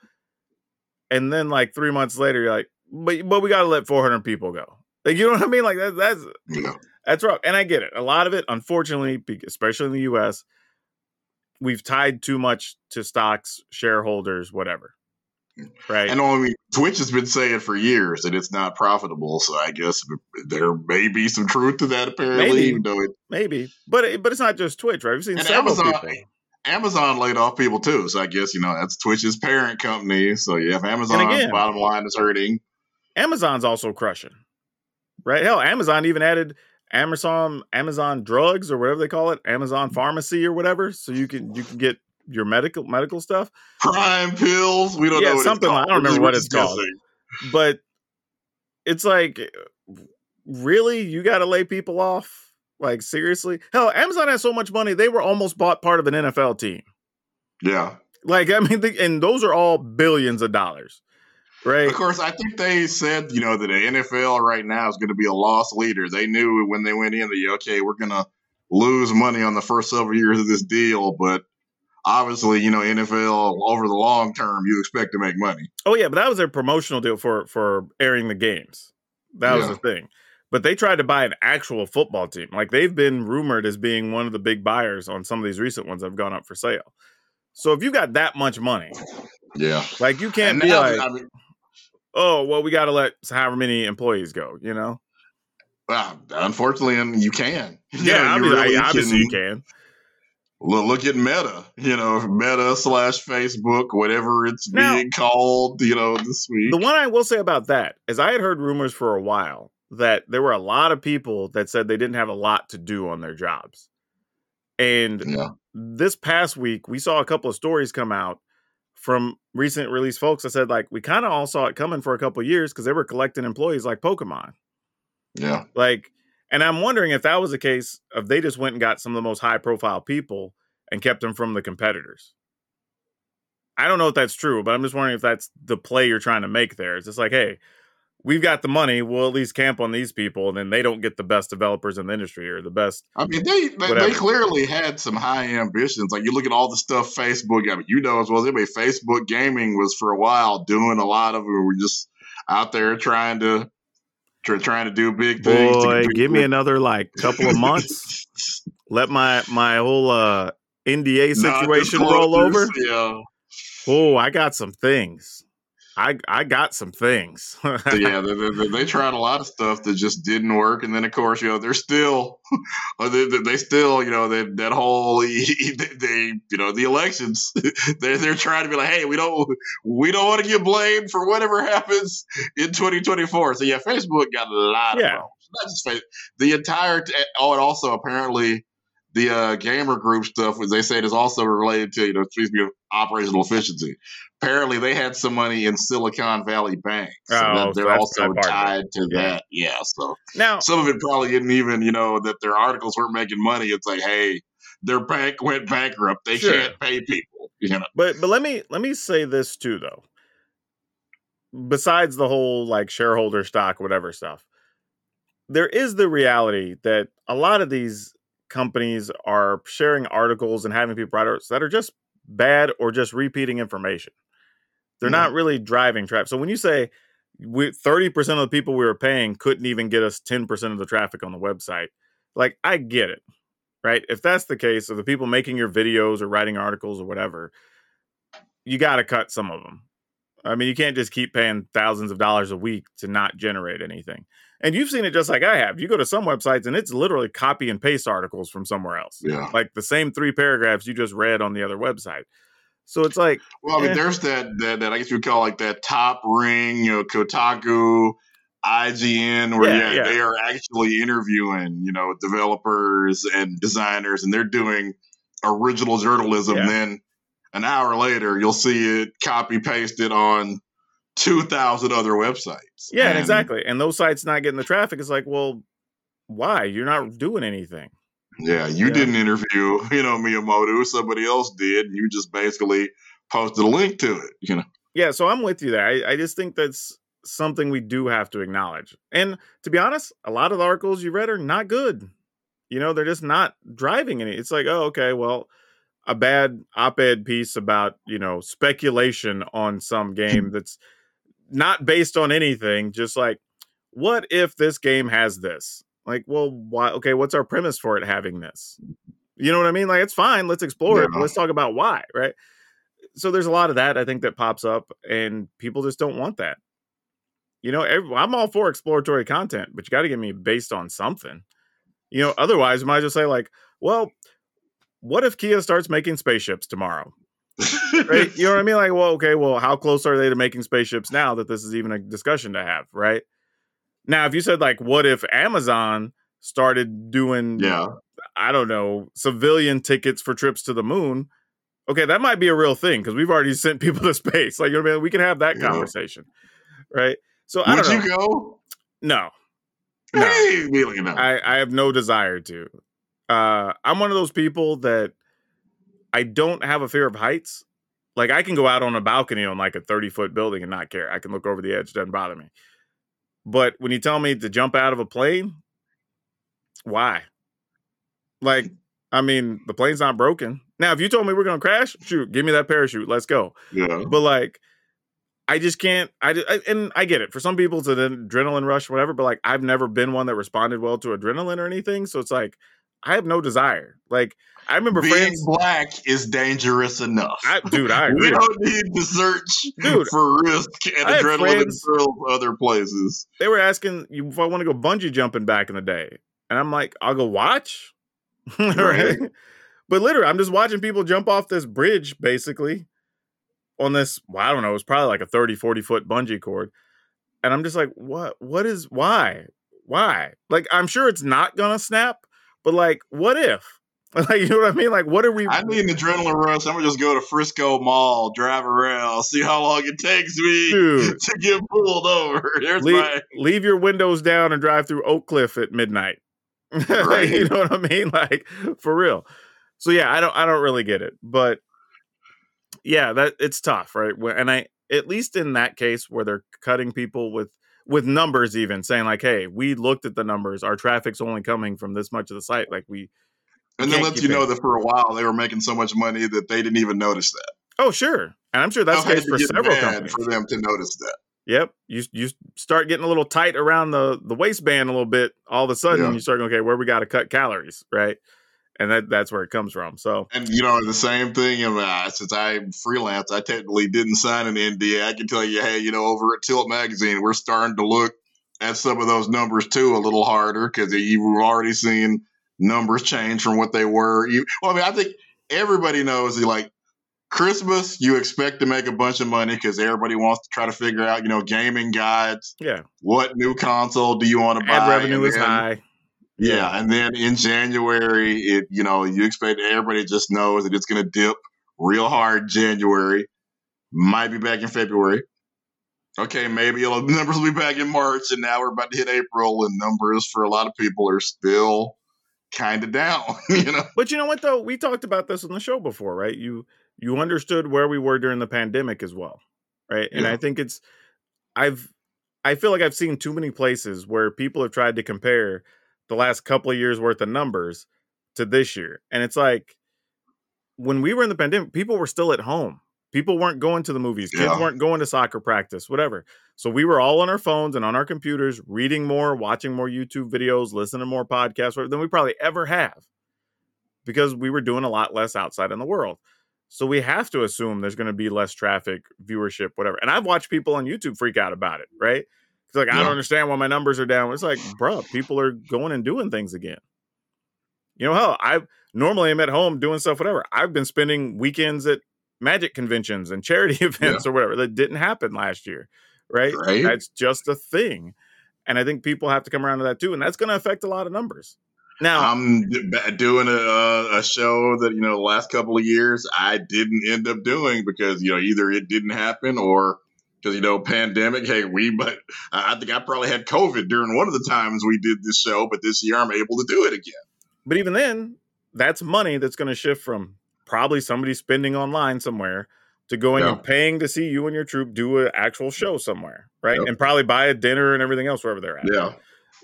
and then like three months later you're like, but but we gotta let four hundred people go. Like, you know what I mean? Like, that, that's yeah. that's rough. And I get it. A lot of it, unfortunately, especially in the U S, we've tied too much to stocks, shareholders, whatever. Right. And only Twitch has been saying for years that it's not profitable. So I guess there may be some truth to that, apparently. Maybe. Even though it, maybe. But, it, but it's not just Twitch, right? We've seen several Amazon, people. Amazon laid off people, too. So I guess, you know, that's Twitch's parent company. So, yeah, if Amazon's again, bottom line is hurting. Amazon's also crushing. Right. Hell, Amazon even added Amazon, Amazon drugs or whatever they call it, Amazon pharmacy or whatever. So you can you can get your medical medical stuff. Prime pills. We don't yeah, know what something it's called. I don't remember what it's called. But it's like, really, you got to lay people off? Like, seriously? Hell, Amazon has so much money. They were almost bought part of an N F L team. Yeah. Like, I mean, the, and those are all billions of dollars. Right. Of course, I think they said, you know, that the N F L right now is going to be a loss leader. They knew when they went in, that okay, we're going to lose money on the first several years of this deal. But obviously, you know, N F L over the long term, you expect to make money. Oh, yeah. But that was their promotional deal for for airing the games. That was yeah. the thing. But they tried to buy an actual football team. Like, they've been rumored as being one of the big buyers on some of these recent ones that have gone up for sale. So if you got that much money. Yeah. Like, you can't and be now, like. I mean, oh, well, we got to let however many employees go, you know? Well, unfortunately, I mean, you can. Yeah, you know, obviously, really I, obviously you can. Look at Meta, you know, Meta slash Facebook, whatever it's now, being called, you know, this week. The one I will say about that is I had heard rumors for a while that there were a lot of people that said they didn't have a lot to do on their jobs. And yeah. this past week, we saw a couple of stories come out from recent release folks that said, like, we kind of all saw it coming for a couple of years because they were collecting employees like Pokemon. Yeah. Like, and I'm wondering if that was the case, if they just went and got some of the most high profile people and kept them from the competitors. I don't know if that's true, but I'm just wondering if that's the play you're trying to make there. It's just like, hey, we've got the money. We'll at least camp on these people, and then they don't get the best developers in the industry or the best. I mean, they they, they clearly had some high ambitions. Like, you look at all the stuff Facebook. I mean, you know as well as anybody, Facebook gaming was for a while doing a lot of. We were just out there trying to try, trying to do big things. Boy, to give me another like couple of months. Let my my whole uh, N D A situation nah, roll over. Yeah. Oh, I got some things. I I got some things. yeah, they, they, they tried a lot of stuff that just didn't work, and then of course, you know, they're still, they, they still, you know, they, that whole they, they, you know, the elections. They're they're trying to be like, hey, we don't we don't want to get blamed for whatever happens in twenty twenty-four. So yeah, Facebook got a lot yeah. of problems. Not just Facebook, the entire. Oh, and also apparently. The uh, gamer group stuff, as they said, is also related to, you know, operational efficiency. Apparently, they had some money in Silicon Valley Bank. So oh, that they're that's also tied to yeah. that. Yeah. So now, some of it probably didn't even, you know, that their articles weren't making money. It's like, hey, their bank went bankrupt. They sure. can't pay people. You know. But but let me let me say this too, though. Besides the whole like shareholder stock, whatever stuff, there is the reality that a lot of these companies are sharing articles and having people write articles that are just bad or just repeating information. They're mm. not really driving traffic. So when you say we, thirty percent of the people we were paying couldn't even get us ten percent of the traffic on the website, like I get it, right? If that's the case, or the people making your videos or writing articles or whatever, you got to cut some of them. I mean, you can't just keep paying thousands of dollars a week to not generate anything. And you've seen it just like I have. You go to some websites and it's literally copy and paste articles from somewhere else. Yeah. Like the same three paragraphs you just read on the other website. So it's like, well, I mean, eh. there's that, that, that, I guess you would call like that top ring, you know, Kotaku, I G N, where yeah, yeah, yeah. they are actually interviewing, you know, developers and designers, and they're doing original journalism. Yeah. Then an hour later, you'll see it copy pasted on two thousand other websites. Yeah, and exactly. And those sites not getting the traffic. It's like, well, why? You're not doing anything. Yeah, you yeah. didn't interview, you know, Miyamoto. Somebody else did. And you just basically posted a link to it, you know? Yeah, so I'm with you there. I, I just think that's something we do have to acknowledge. And to be honest, a lot of the articles you read are not good. You know, they're just not driving any. It's like, oh, okay, well, a bad op-ed piece about, you know, speculation on some game that's not based on anything, just like, what if this game has this? Like, well, why? Okay, what's our premise for it having this? You know what I mean? Like, it's fine. Let's explore yeah. it. But let's talk about why, right? So there's a lot of that, I think, that pops up, and people just don't want that. You know, every, I'm all for exploratory content, but you got to get me based on something. You know, otherwise, you might just say, like, well, what if Kia starts making spaceships tomorrow? Right? You know what I mean? Like, well, okay, well, how close are they to making spaceships now that this is even a discussion to have, right? Now, if you said, like, what if Amazon started doing, yeah. I don't know, civilian tickets for trips to the moon? Okay, that might be a real thing because we've already sent people to space. Like, you know what I mean? We can have that yeah. conversation, right? So, I Would don't know. Would you go? No. No. Hey, really no. I, I have no desire to. Uh, I'm one of those people that I don't have a fear of heights. Like, I can go out on a balcony on like a thirty foot building and not care. I can look over the edge. It doesn't bother me. But when you tell me to jump out of a plane, why? Like, I mean, the plane's not broken. Now, if you told me we're going to crash, shoot, give me that parachute. Let's go. Yeah. But like, I just can't. I, just, I and I get it. For some people, it's an adrenaline rush, whatever. But like, I've never been one that responded well to adrenaline or anything. So it's like, I have no desire. Like, I remember being friends, black is dangerous enough. I, dude, I agree. We don't need to search dude, for risk and I adrenaline friends, and thrills other places. They were asking if I want to go bungee jumping back in the day. And I'm like, I'll go watch. Right? But literally, I'm just watching people jump off this bridge, basically, on this, well, I don't know, it was probably like a thirty, forty foot bungee cord. And I'm just like, what? What is, why? Why? Like, I'm sure it's not going to snap. But, like, what if? Like, you know what I mean? Like, what are we... I need an adrenaline rush. I'm going to just go to Frisco Mall, drive around, see how long it takes me Dude. to get pulled over. There's leave, my... leave your windows down and drive through Oak Cliff at midnight. Right. You know what I mean? Like, for real. So, yeah, I don't I don't really get it. But yeah, that it's tough, right? And I, at least in that case where they're cutting people with, with numbers, even saying like, hey, we looked at the numbers, our traffic's only coming from this much of the site. Like we, and then lets you know that for a while they were making so much money that they didn't even notice that. Oh, sure. And I'm sure that's the case for several companies. For them to notice that. Yep. You you start getting a little tight around the, the waistband a little bit. All of a sudden, yeah. you start going, okay, where we got to cut calories, right? And that, that's where it comes from. So, and you know, the same thing. You know, since I'm freelance, I technically didn't sign an N D A. I can tell you, hey, you know, over at Tilt Magazine, we're starting to look at some of those numbers too a little harder because you've already seen numbers change from what they were. You, well, I mean, I think everybody knows, like, Christmas, you expect to make a bunch of money because everybody wants to try to figure out, you know, gaming guides. Yeah. What new console do you want to buy? Ad revenue is high. Yeah. yeah. And then in January, it you know, you expect everybody just knows that it's going to dip real hard January. Might be back in February. Okay, maybe it'll, numbers will be back in March, and now we're about to hit April, and numbers for a lot of people are still kind of down, you know? But you know what, though? We talked about this on the show before, right? You... You understood where we were during the pandemic as well, right? And yeah. I think it's, I've, I feel like I've seen too many places where people have tried to compare the last couple of years worth of numbers to this year. And it's like, when we were in the pandemic, people were still at home. People weren't going to the movies. Kids yeah. weren't going to soccer practice, whatever. So we were all on our phones and on our computers, reading more, watching more YouTube videos, listening to more podcasts than we probably ever have because we were doing a lot less outside in the world. So we have to assume there's going to be less traffic, viewership, whatever. And I've watched people on YouTube freak out about it, right? It's like, yeah. I don't understand why my numbers are down. It's like, bro, people are going and doing things again. You know, hell, I normally am at home doing stuff, whatever. I've been spending weekends at magic conventions and charity events yeah. or whatever that didn't happen last year, right? right? That's just a thing. And I think people have to come around to that too. And that's going to affect a lot of numbers. Now I'm doing a, a show that, you know, the last couple of years I didn't end up doing because, you know, either it didn't happen or because, you know, pandemic. Hey, we but I think I probably had COVID during one of the times we did this show. But this year I'm able to do it again. But even then, that's money that's going to shift from probably somebody spending online somewhere to going yeah. and paying to see you and your troupe do an actual show somewhere. Right. Yep. And probably buy a dinner and everything else wherever they're at. Yeah.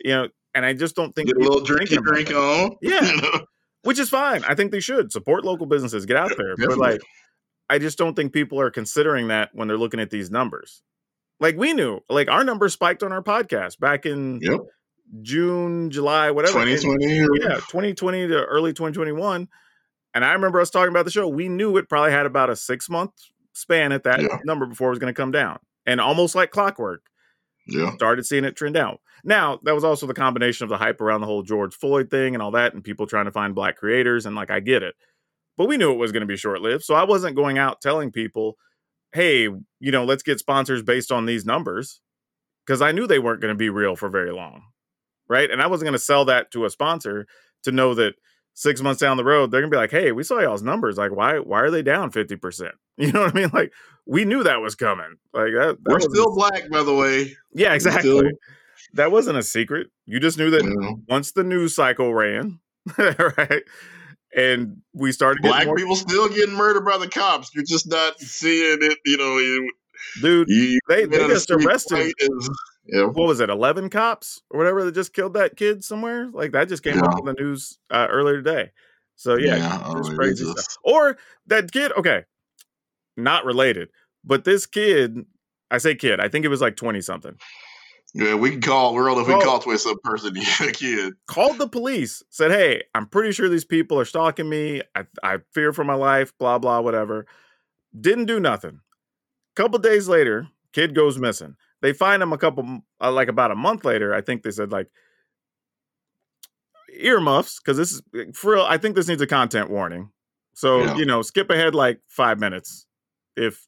You know. And I just don't think get a little drinky drink on, yeah, you know? Which is fine. I think they should support local businesses, get out there. Definitely. But like, I just don't think people are considering that when they're looking at these numbers. Like we knew, like our numbers spiked on our podcast back in yep. June, July, whatever, twenty twenty, and, yeah, twenty twenty to early twenty twenty-one. And I remember us talking about the show. We knew it probably had about a six month span at that yeah. number before it was going to come down, and almost like clockwork. Yeah, started seeing it trend out. Now, that was also the combination of the hype around the whole George Floyd thing and all that, and people trying to find black creators. And like, I get it, but we knew it was going to be short lived. So I wasn't going out telling people, hey, you know, let's get sponsors based on these numbers, because I knew they weren't going to be real for very long. Right. And I wasn't going to sell that to a sponsor to know that six months down the road, they're going to be like, hey, we saw y'all's numbers. Like, why, why are they down fifty percent? You know what I mean? Like, we knew that was coming. Like that, that we're still black, by the way. Yeah, exactly. Still... That wasn't a secret. You just knew that yeah. once the news cycle ran, right? And we started getting black more... people still getting murdered by the cops. You're just not seeing it, you know. You... Dude, you, they, they just arrested. Is... Yeah. What was it? eleven cops or whatever that just killed that kid somewhere. Like that just came yeah. out on the news uh, earlier today. So yeah, yeah it's crazy just... stuff. Or that kid. Okay. Not related, but this kid, I say kid, I think it was like twenty something. Yeah, we can call, we're old if we call to some person a kid. Called the police, said, hey, I'm pretty sure these people are stalking me. I, I fear for my life, blah, blah, whatever. Didn't do nothing. Couple days later, kid goes missing. They find him a couple, uh, like about a month later. I think they said like earmuffs, because this is for real. I think this needs a content warning. So, yeah. you know, skip ahead like five minutes. If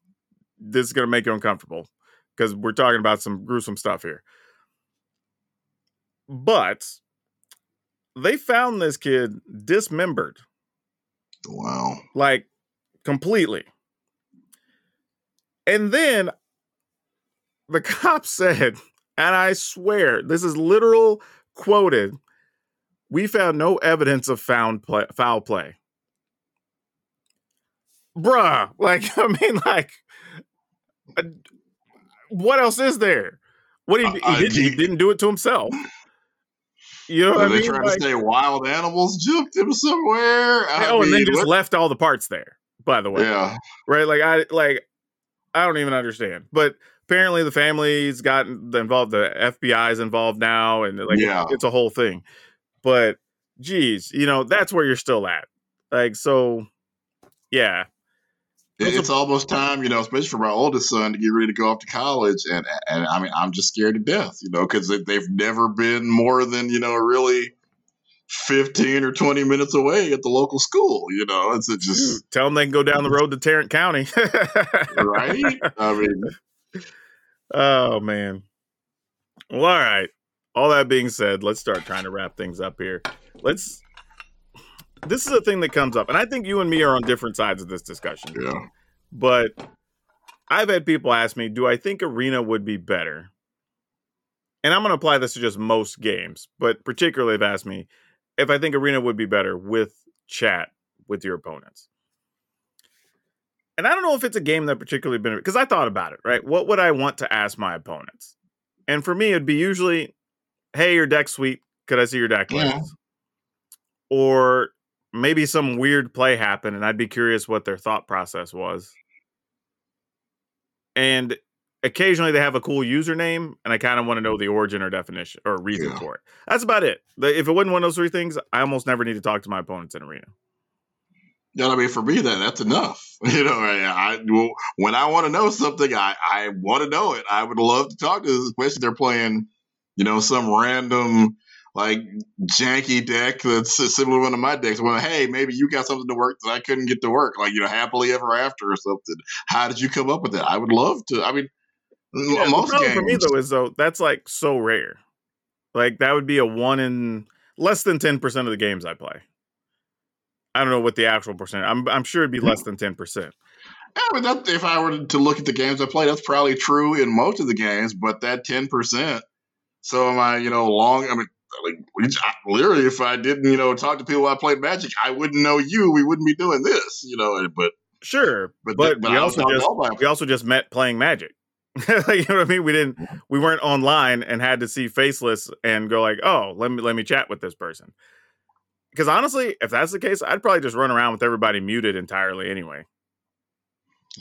this is going to make you uncomfortable, because we're talking about some gruesome stuff here. But they found this kid dismembered. Wow. Like completely. And then the cop said, and I swear, this is literal quoted, we found no evidence of foul play. Foul play. bruh, like, I mean, like, uh, what else is there? What he, uh, he, didn't, he didn't do it to himself. You know what I mean? They trying like, to say wild animals jumped him somewhere. I oh, mean, and they just what? left all the parts there. By the way, yeah, right? Like I like I don't even understand. But apparently, the family's gotten involved. The F B I's involved now, and like yeah. it's a whole thing. But geez, you know that's where you're still at. Like so, yeah. It's, it's a, almost time, you know, especially for my oldest son to get ready to go off to college. And, and I mean, I'm just scared to death, you know, because they've never been more than, you know, really fifteen or twenty minutes away at the local school, you know. It's it just tell them they can go down the road to Tarrant County. Right? I mean. Oh, man. Well, all right. All that being said, let's start trying to wrap things up here. Let's. This is a thing that comes up, and I think you and me are on different sides of this discussion. Yeah. But I've had people ask me, do I think Arena would be better? And I'm going to apply this to just most games, but particularly they've asked me if I think Arena would be better with chat with your opponents. And I don't know if it's a game that particularly been, because I thought about it, right? What would I want to ask my opponents? And for me, it'd be usually, hey, your deck's sweet. Could I see your deck? Yeah. Or maybe some weird play happened, and I'd be curious what their thought process was. And occasionally they have a cool username, and I kind of want to know the origin or definition or reason yeah. for it. That's about it. If it wasn't one of those three things, I almost never need to talk to my opponents in Arena. Yeah, I mean, for me, that that's enough. You know, I, I well, when I want to know something, I, I want to know it. I would love to talk to this, especially if they're playing, you know, some random like janky deck that's similar to one of my decks. Well, hey, maybe you got something to work that I couldn't get to work, like, you know, happily ever after or something. How did you come up with that? I would love to. I mean, yeah, most the games. For me though is though that's like so rare. Like that would be a one in less than ten percent of the games I play. I don't know what the actual percent. I'm I'm sure it'd be less than ten percent. Yeah, but that, if I were to look at the games I play, that's probably true in most of the games. But that ten percent. So am I? You know, long. I mean. Like, literally, if I didn't, you know, talk to people I played Magic, I wouldn't know you. We wouldn't be doing this, you know. But sure, but, but, but we also just we also just met playing Magic. Like, you know what I mean? We didn't, we weren't online and had to see Faceless and go like, oh, let me let me chat with this person. Because honestly, if that's the case, I'd probably just run around with everybody muted entirely anyway.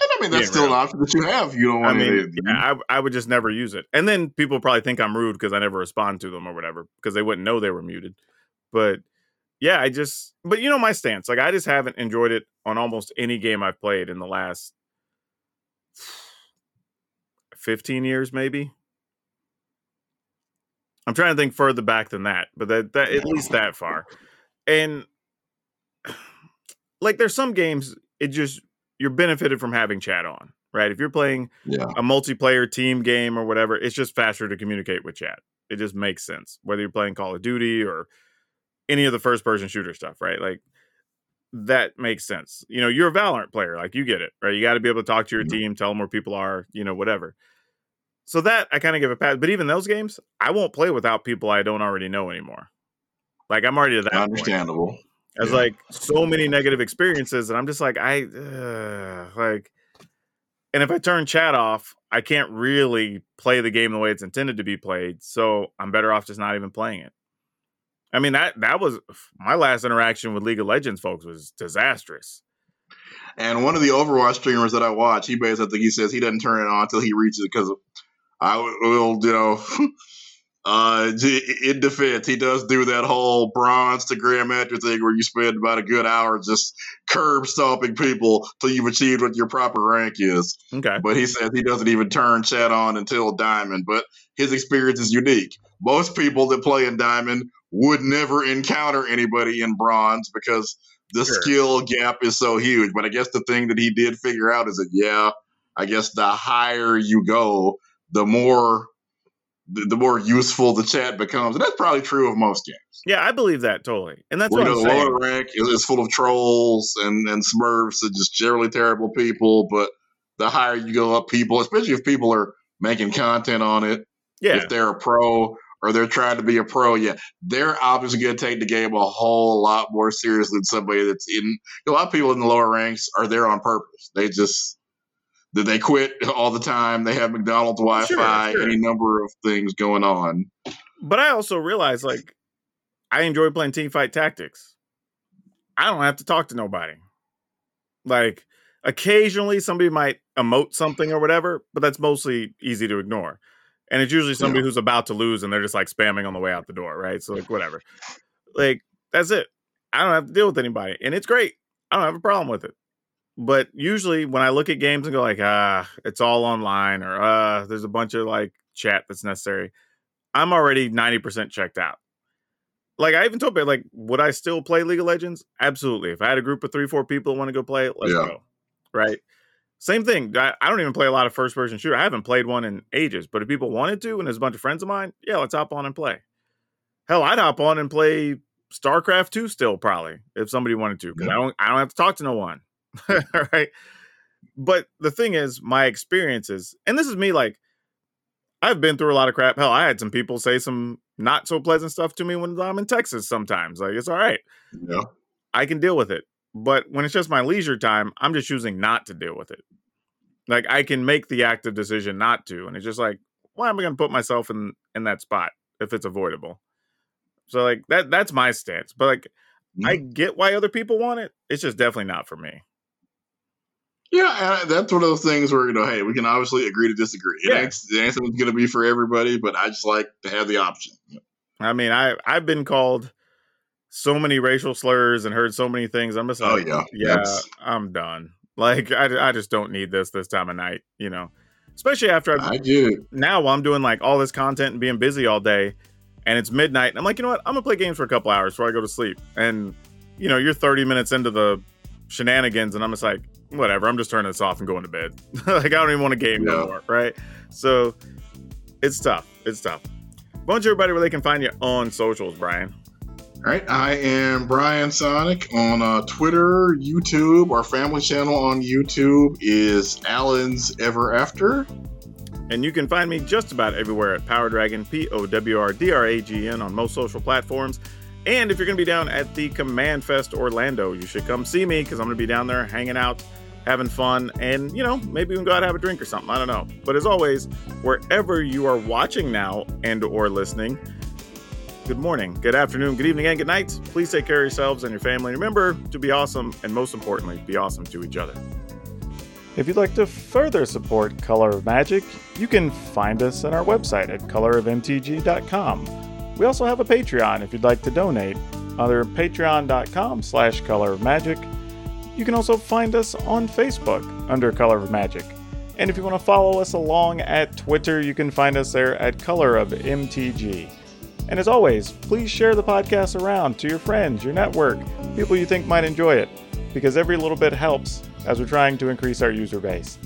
And I mean, that's still an option that you have. You don't want I mean, to. Yeah, I, I would just never use it. And then people probably think I'm rude because I never respond to them or whatever, because they wouldn't know they were muted. But yeah, I just, but you know, my stance, like I just haven't enjoyed it on almost any game I've played in the last fifteen years, maybe. I'm trying to think further back than that, but that, that at least that far. And like, there's some games, it just, you're benefited from having chat on, right? If you're playing yeah. a multiplayer team game or whatever, it's just faster to communicate with chat. It just makes sense. Whether you're playing Call of Duty or any of the first person shooter stuff, right? Like that makes sense. You know, you're a Valorant player. Like you get it, right? You got to be able to talk to your mm-hmm. team, tell them where people are, you know, whatever. So that I kind of give a pass, but even those games, I won't play without people I don't already know anymore. Like I'm already to that Understandable. Point. There's yeah. like so many negative experiences, and I'm just like, I uh, like, and if I turn chat off, I can't really play the game the way it's intended to be played. So I'm better off just not even playing it. I mean, that, that was my last interaction with League of Legends folks was disastrous. And one of the Overwatch streamers that I watch, he basically, I think he says he doesn't turn it on until he reaches it. Cause I will, you know, Uh, in defense, he does do that whole bronze to Grand Master thing where you spend about a good hour just curb stomping people till you've achieved what your proper rank is. Okay. But he says he doesn't even turn chat on until Diamond, but his experience is unique. Most people that play in Diamond would never encounter anybody in Bronze because the sure. skill gap is so huge. But I guess the thing that he did figure out is that, yeah, I guess the higher you go, the more the more useful the chat becomes. And that's probably true of most games. Yeah, I believe that totally. And that's well, what you know, I'm saying. The lower rank is, is full of trolls and, and smurfs and just generally terrible people. But the higher you go up people, especially if people are making content on it, yeah. if they're a pro or they're trying to be a pro, yeah, they're obviously going to take the game a whole lot more seriously than somebody that's in. A lot of people in the lower ranks are there on purpose. They just they quit all the time. They have McDonald's Wi-Fi, sure, sure. any number of things going on. But I also realize, like, I enjoy playing Teamfight Tactics. I don't have to talk to nobody. Like, occasionally somebody might emote something or whatever, but that's mostly easy to ignore. And it's usually somebody yeah. who's about to lose and they're just like spamming on the way out the door, right? So like, whatever. Like, that's it. I don't have to deal with anybody. And it's great. I don't have a problem with it. But usually when I look at games and go like, ah, it's all online, or uh, there's a bunch of like chat that's necessary, I'm already ninety percent checked out. Like, I even told people, like, would I still play League of Legends? Absolutely. If I had a group of three, four people who want to go play, let's yeah. go. Right? Same thing. I, I don't even play a lot of first-person shooter. I haven't played one in ages. But if people wanted to, and there's a bunch of friends of mine, yeah, let's hop on and play. Hell, I'd hop on and play StarCraft two still, probably, if somebody wanted to. Because yeah. I don't, I don't have to talk to no one. Right? But the thing is, my experiences, and this is me, like, I've been through a lot of crap. Hell, I had some people say some not so pleasant stuff to me when I'm in Texas sometimes. Like, it's all right. Yeah. I can deal with it. But when it's just my leisure time, I'm just choosing not to deal with it. Like, I can make the active decision not to. And it's just like, why am I going to put myself in, in that spot if it's avoidable? So like that, that's my stance. But like, mm. I get why other people want it. It's just definitely not for me. Yeah, and that's one of those things where, you know, hey, we can obviously agree to disagree. Yeah. It ain't, the answer is going to be for everybody, but I just like to have the option. Yeah. I mean, I, I've been called so many racial slurs and heard so many things. I'm just like, oh, yeah, yeah that's... I'm done. Like, I, I just don't need this this time of night, you know, especially after I've, I do. Now while I'm doing like all this content and being busy all day and it's midnight. And I'm like, you know what? I'm going to play games for a couple hours before I go to sleep. And, you know, you're thirty minutes into the shenanigans and I'm just like, whatever, I'm just turning this off and going to bed. Like, I don't even want to game no more, right? So it's tough. It's tough. Why don't you everybody where they can find you on socials, Brian? All right. I am Brian Sonic on uh, Twitter, YouTube. Our family channel on YouTube is Allen's Ever After. And you can find me just about everywhere at Power Dragon, P O W R D R A G N on most social platforms. And if you're going to be down at the Command Fest Orlando, you should come see me because I'm going to be down there hanging out, having fun, and, you know, maybe even go out and have a drink or something. I don't know. But as always, wherever you are watching now and or listening, good morning, good afternoon, good evening, and good night. Please take care of yourselves and your family. Remember to be awesome and, most importantly, be awesome to each other. If you'd like to further support Color of Magic, you can find us on our website at color of m t g dot com. We also have a Patreon if you'd like to donate, under patreon dot com slash color of magic. You can also find us on Facebook under Color of Magic. And if you want to follow us along at Twitter, you can find us there at Color of M T G. And as always, please share the podcast around to your friends, your network, people you think might enjoy it, because every little bit helps as we're trying to increase our user base.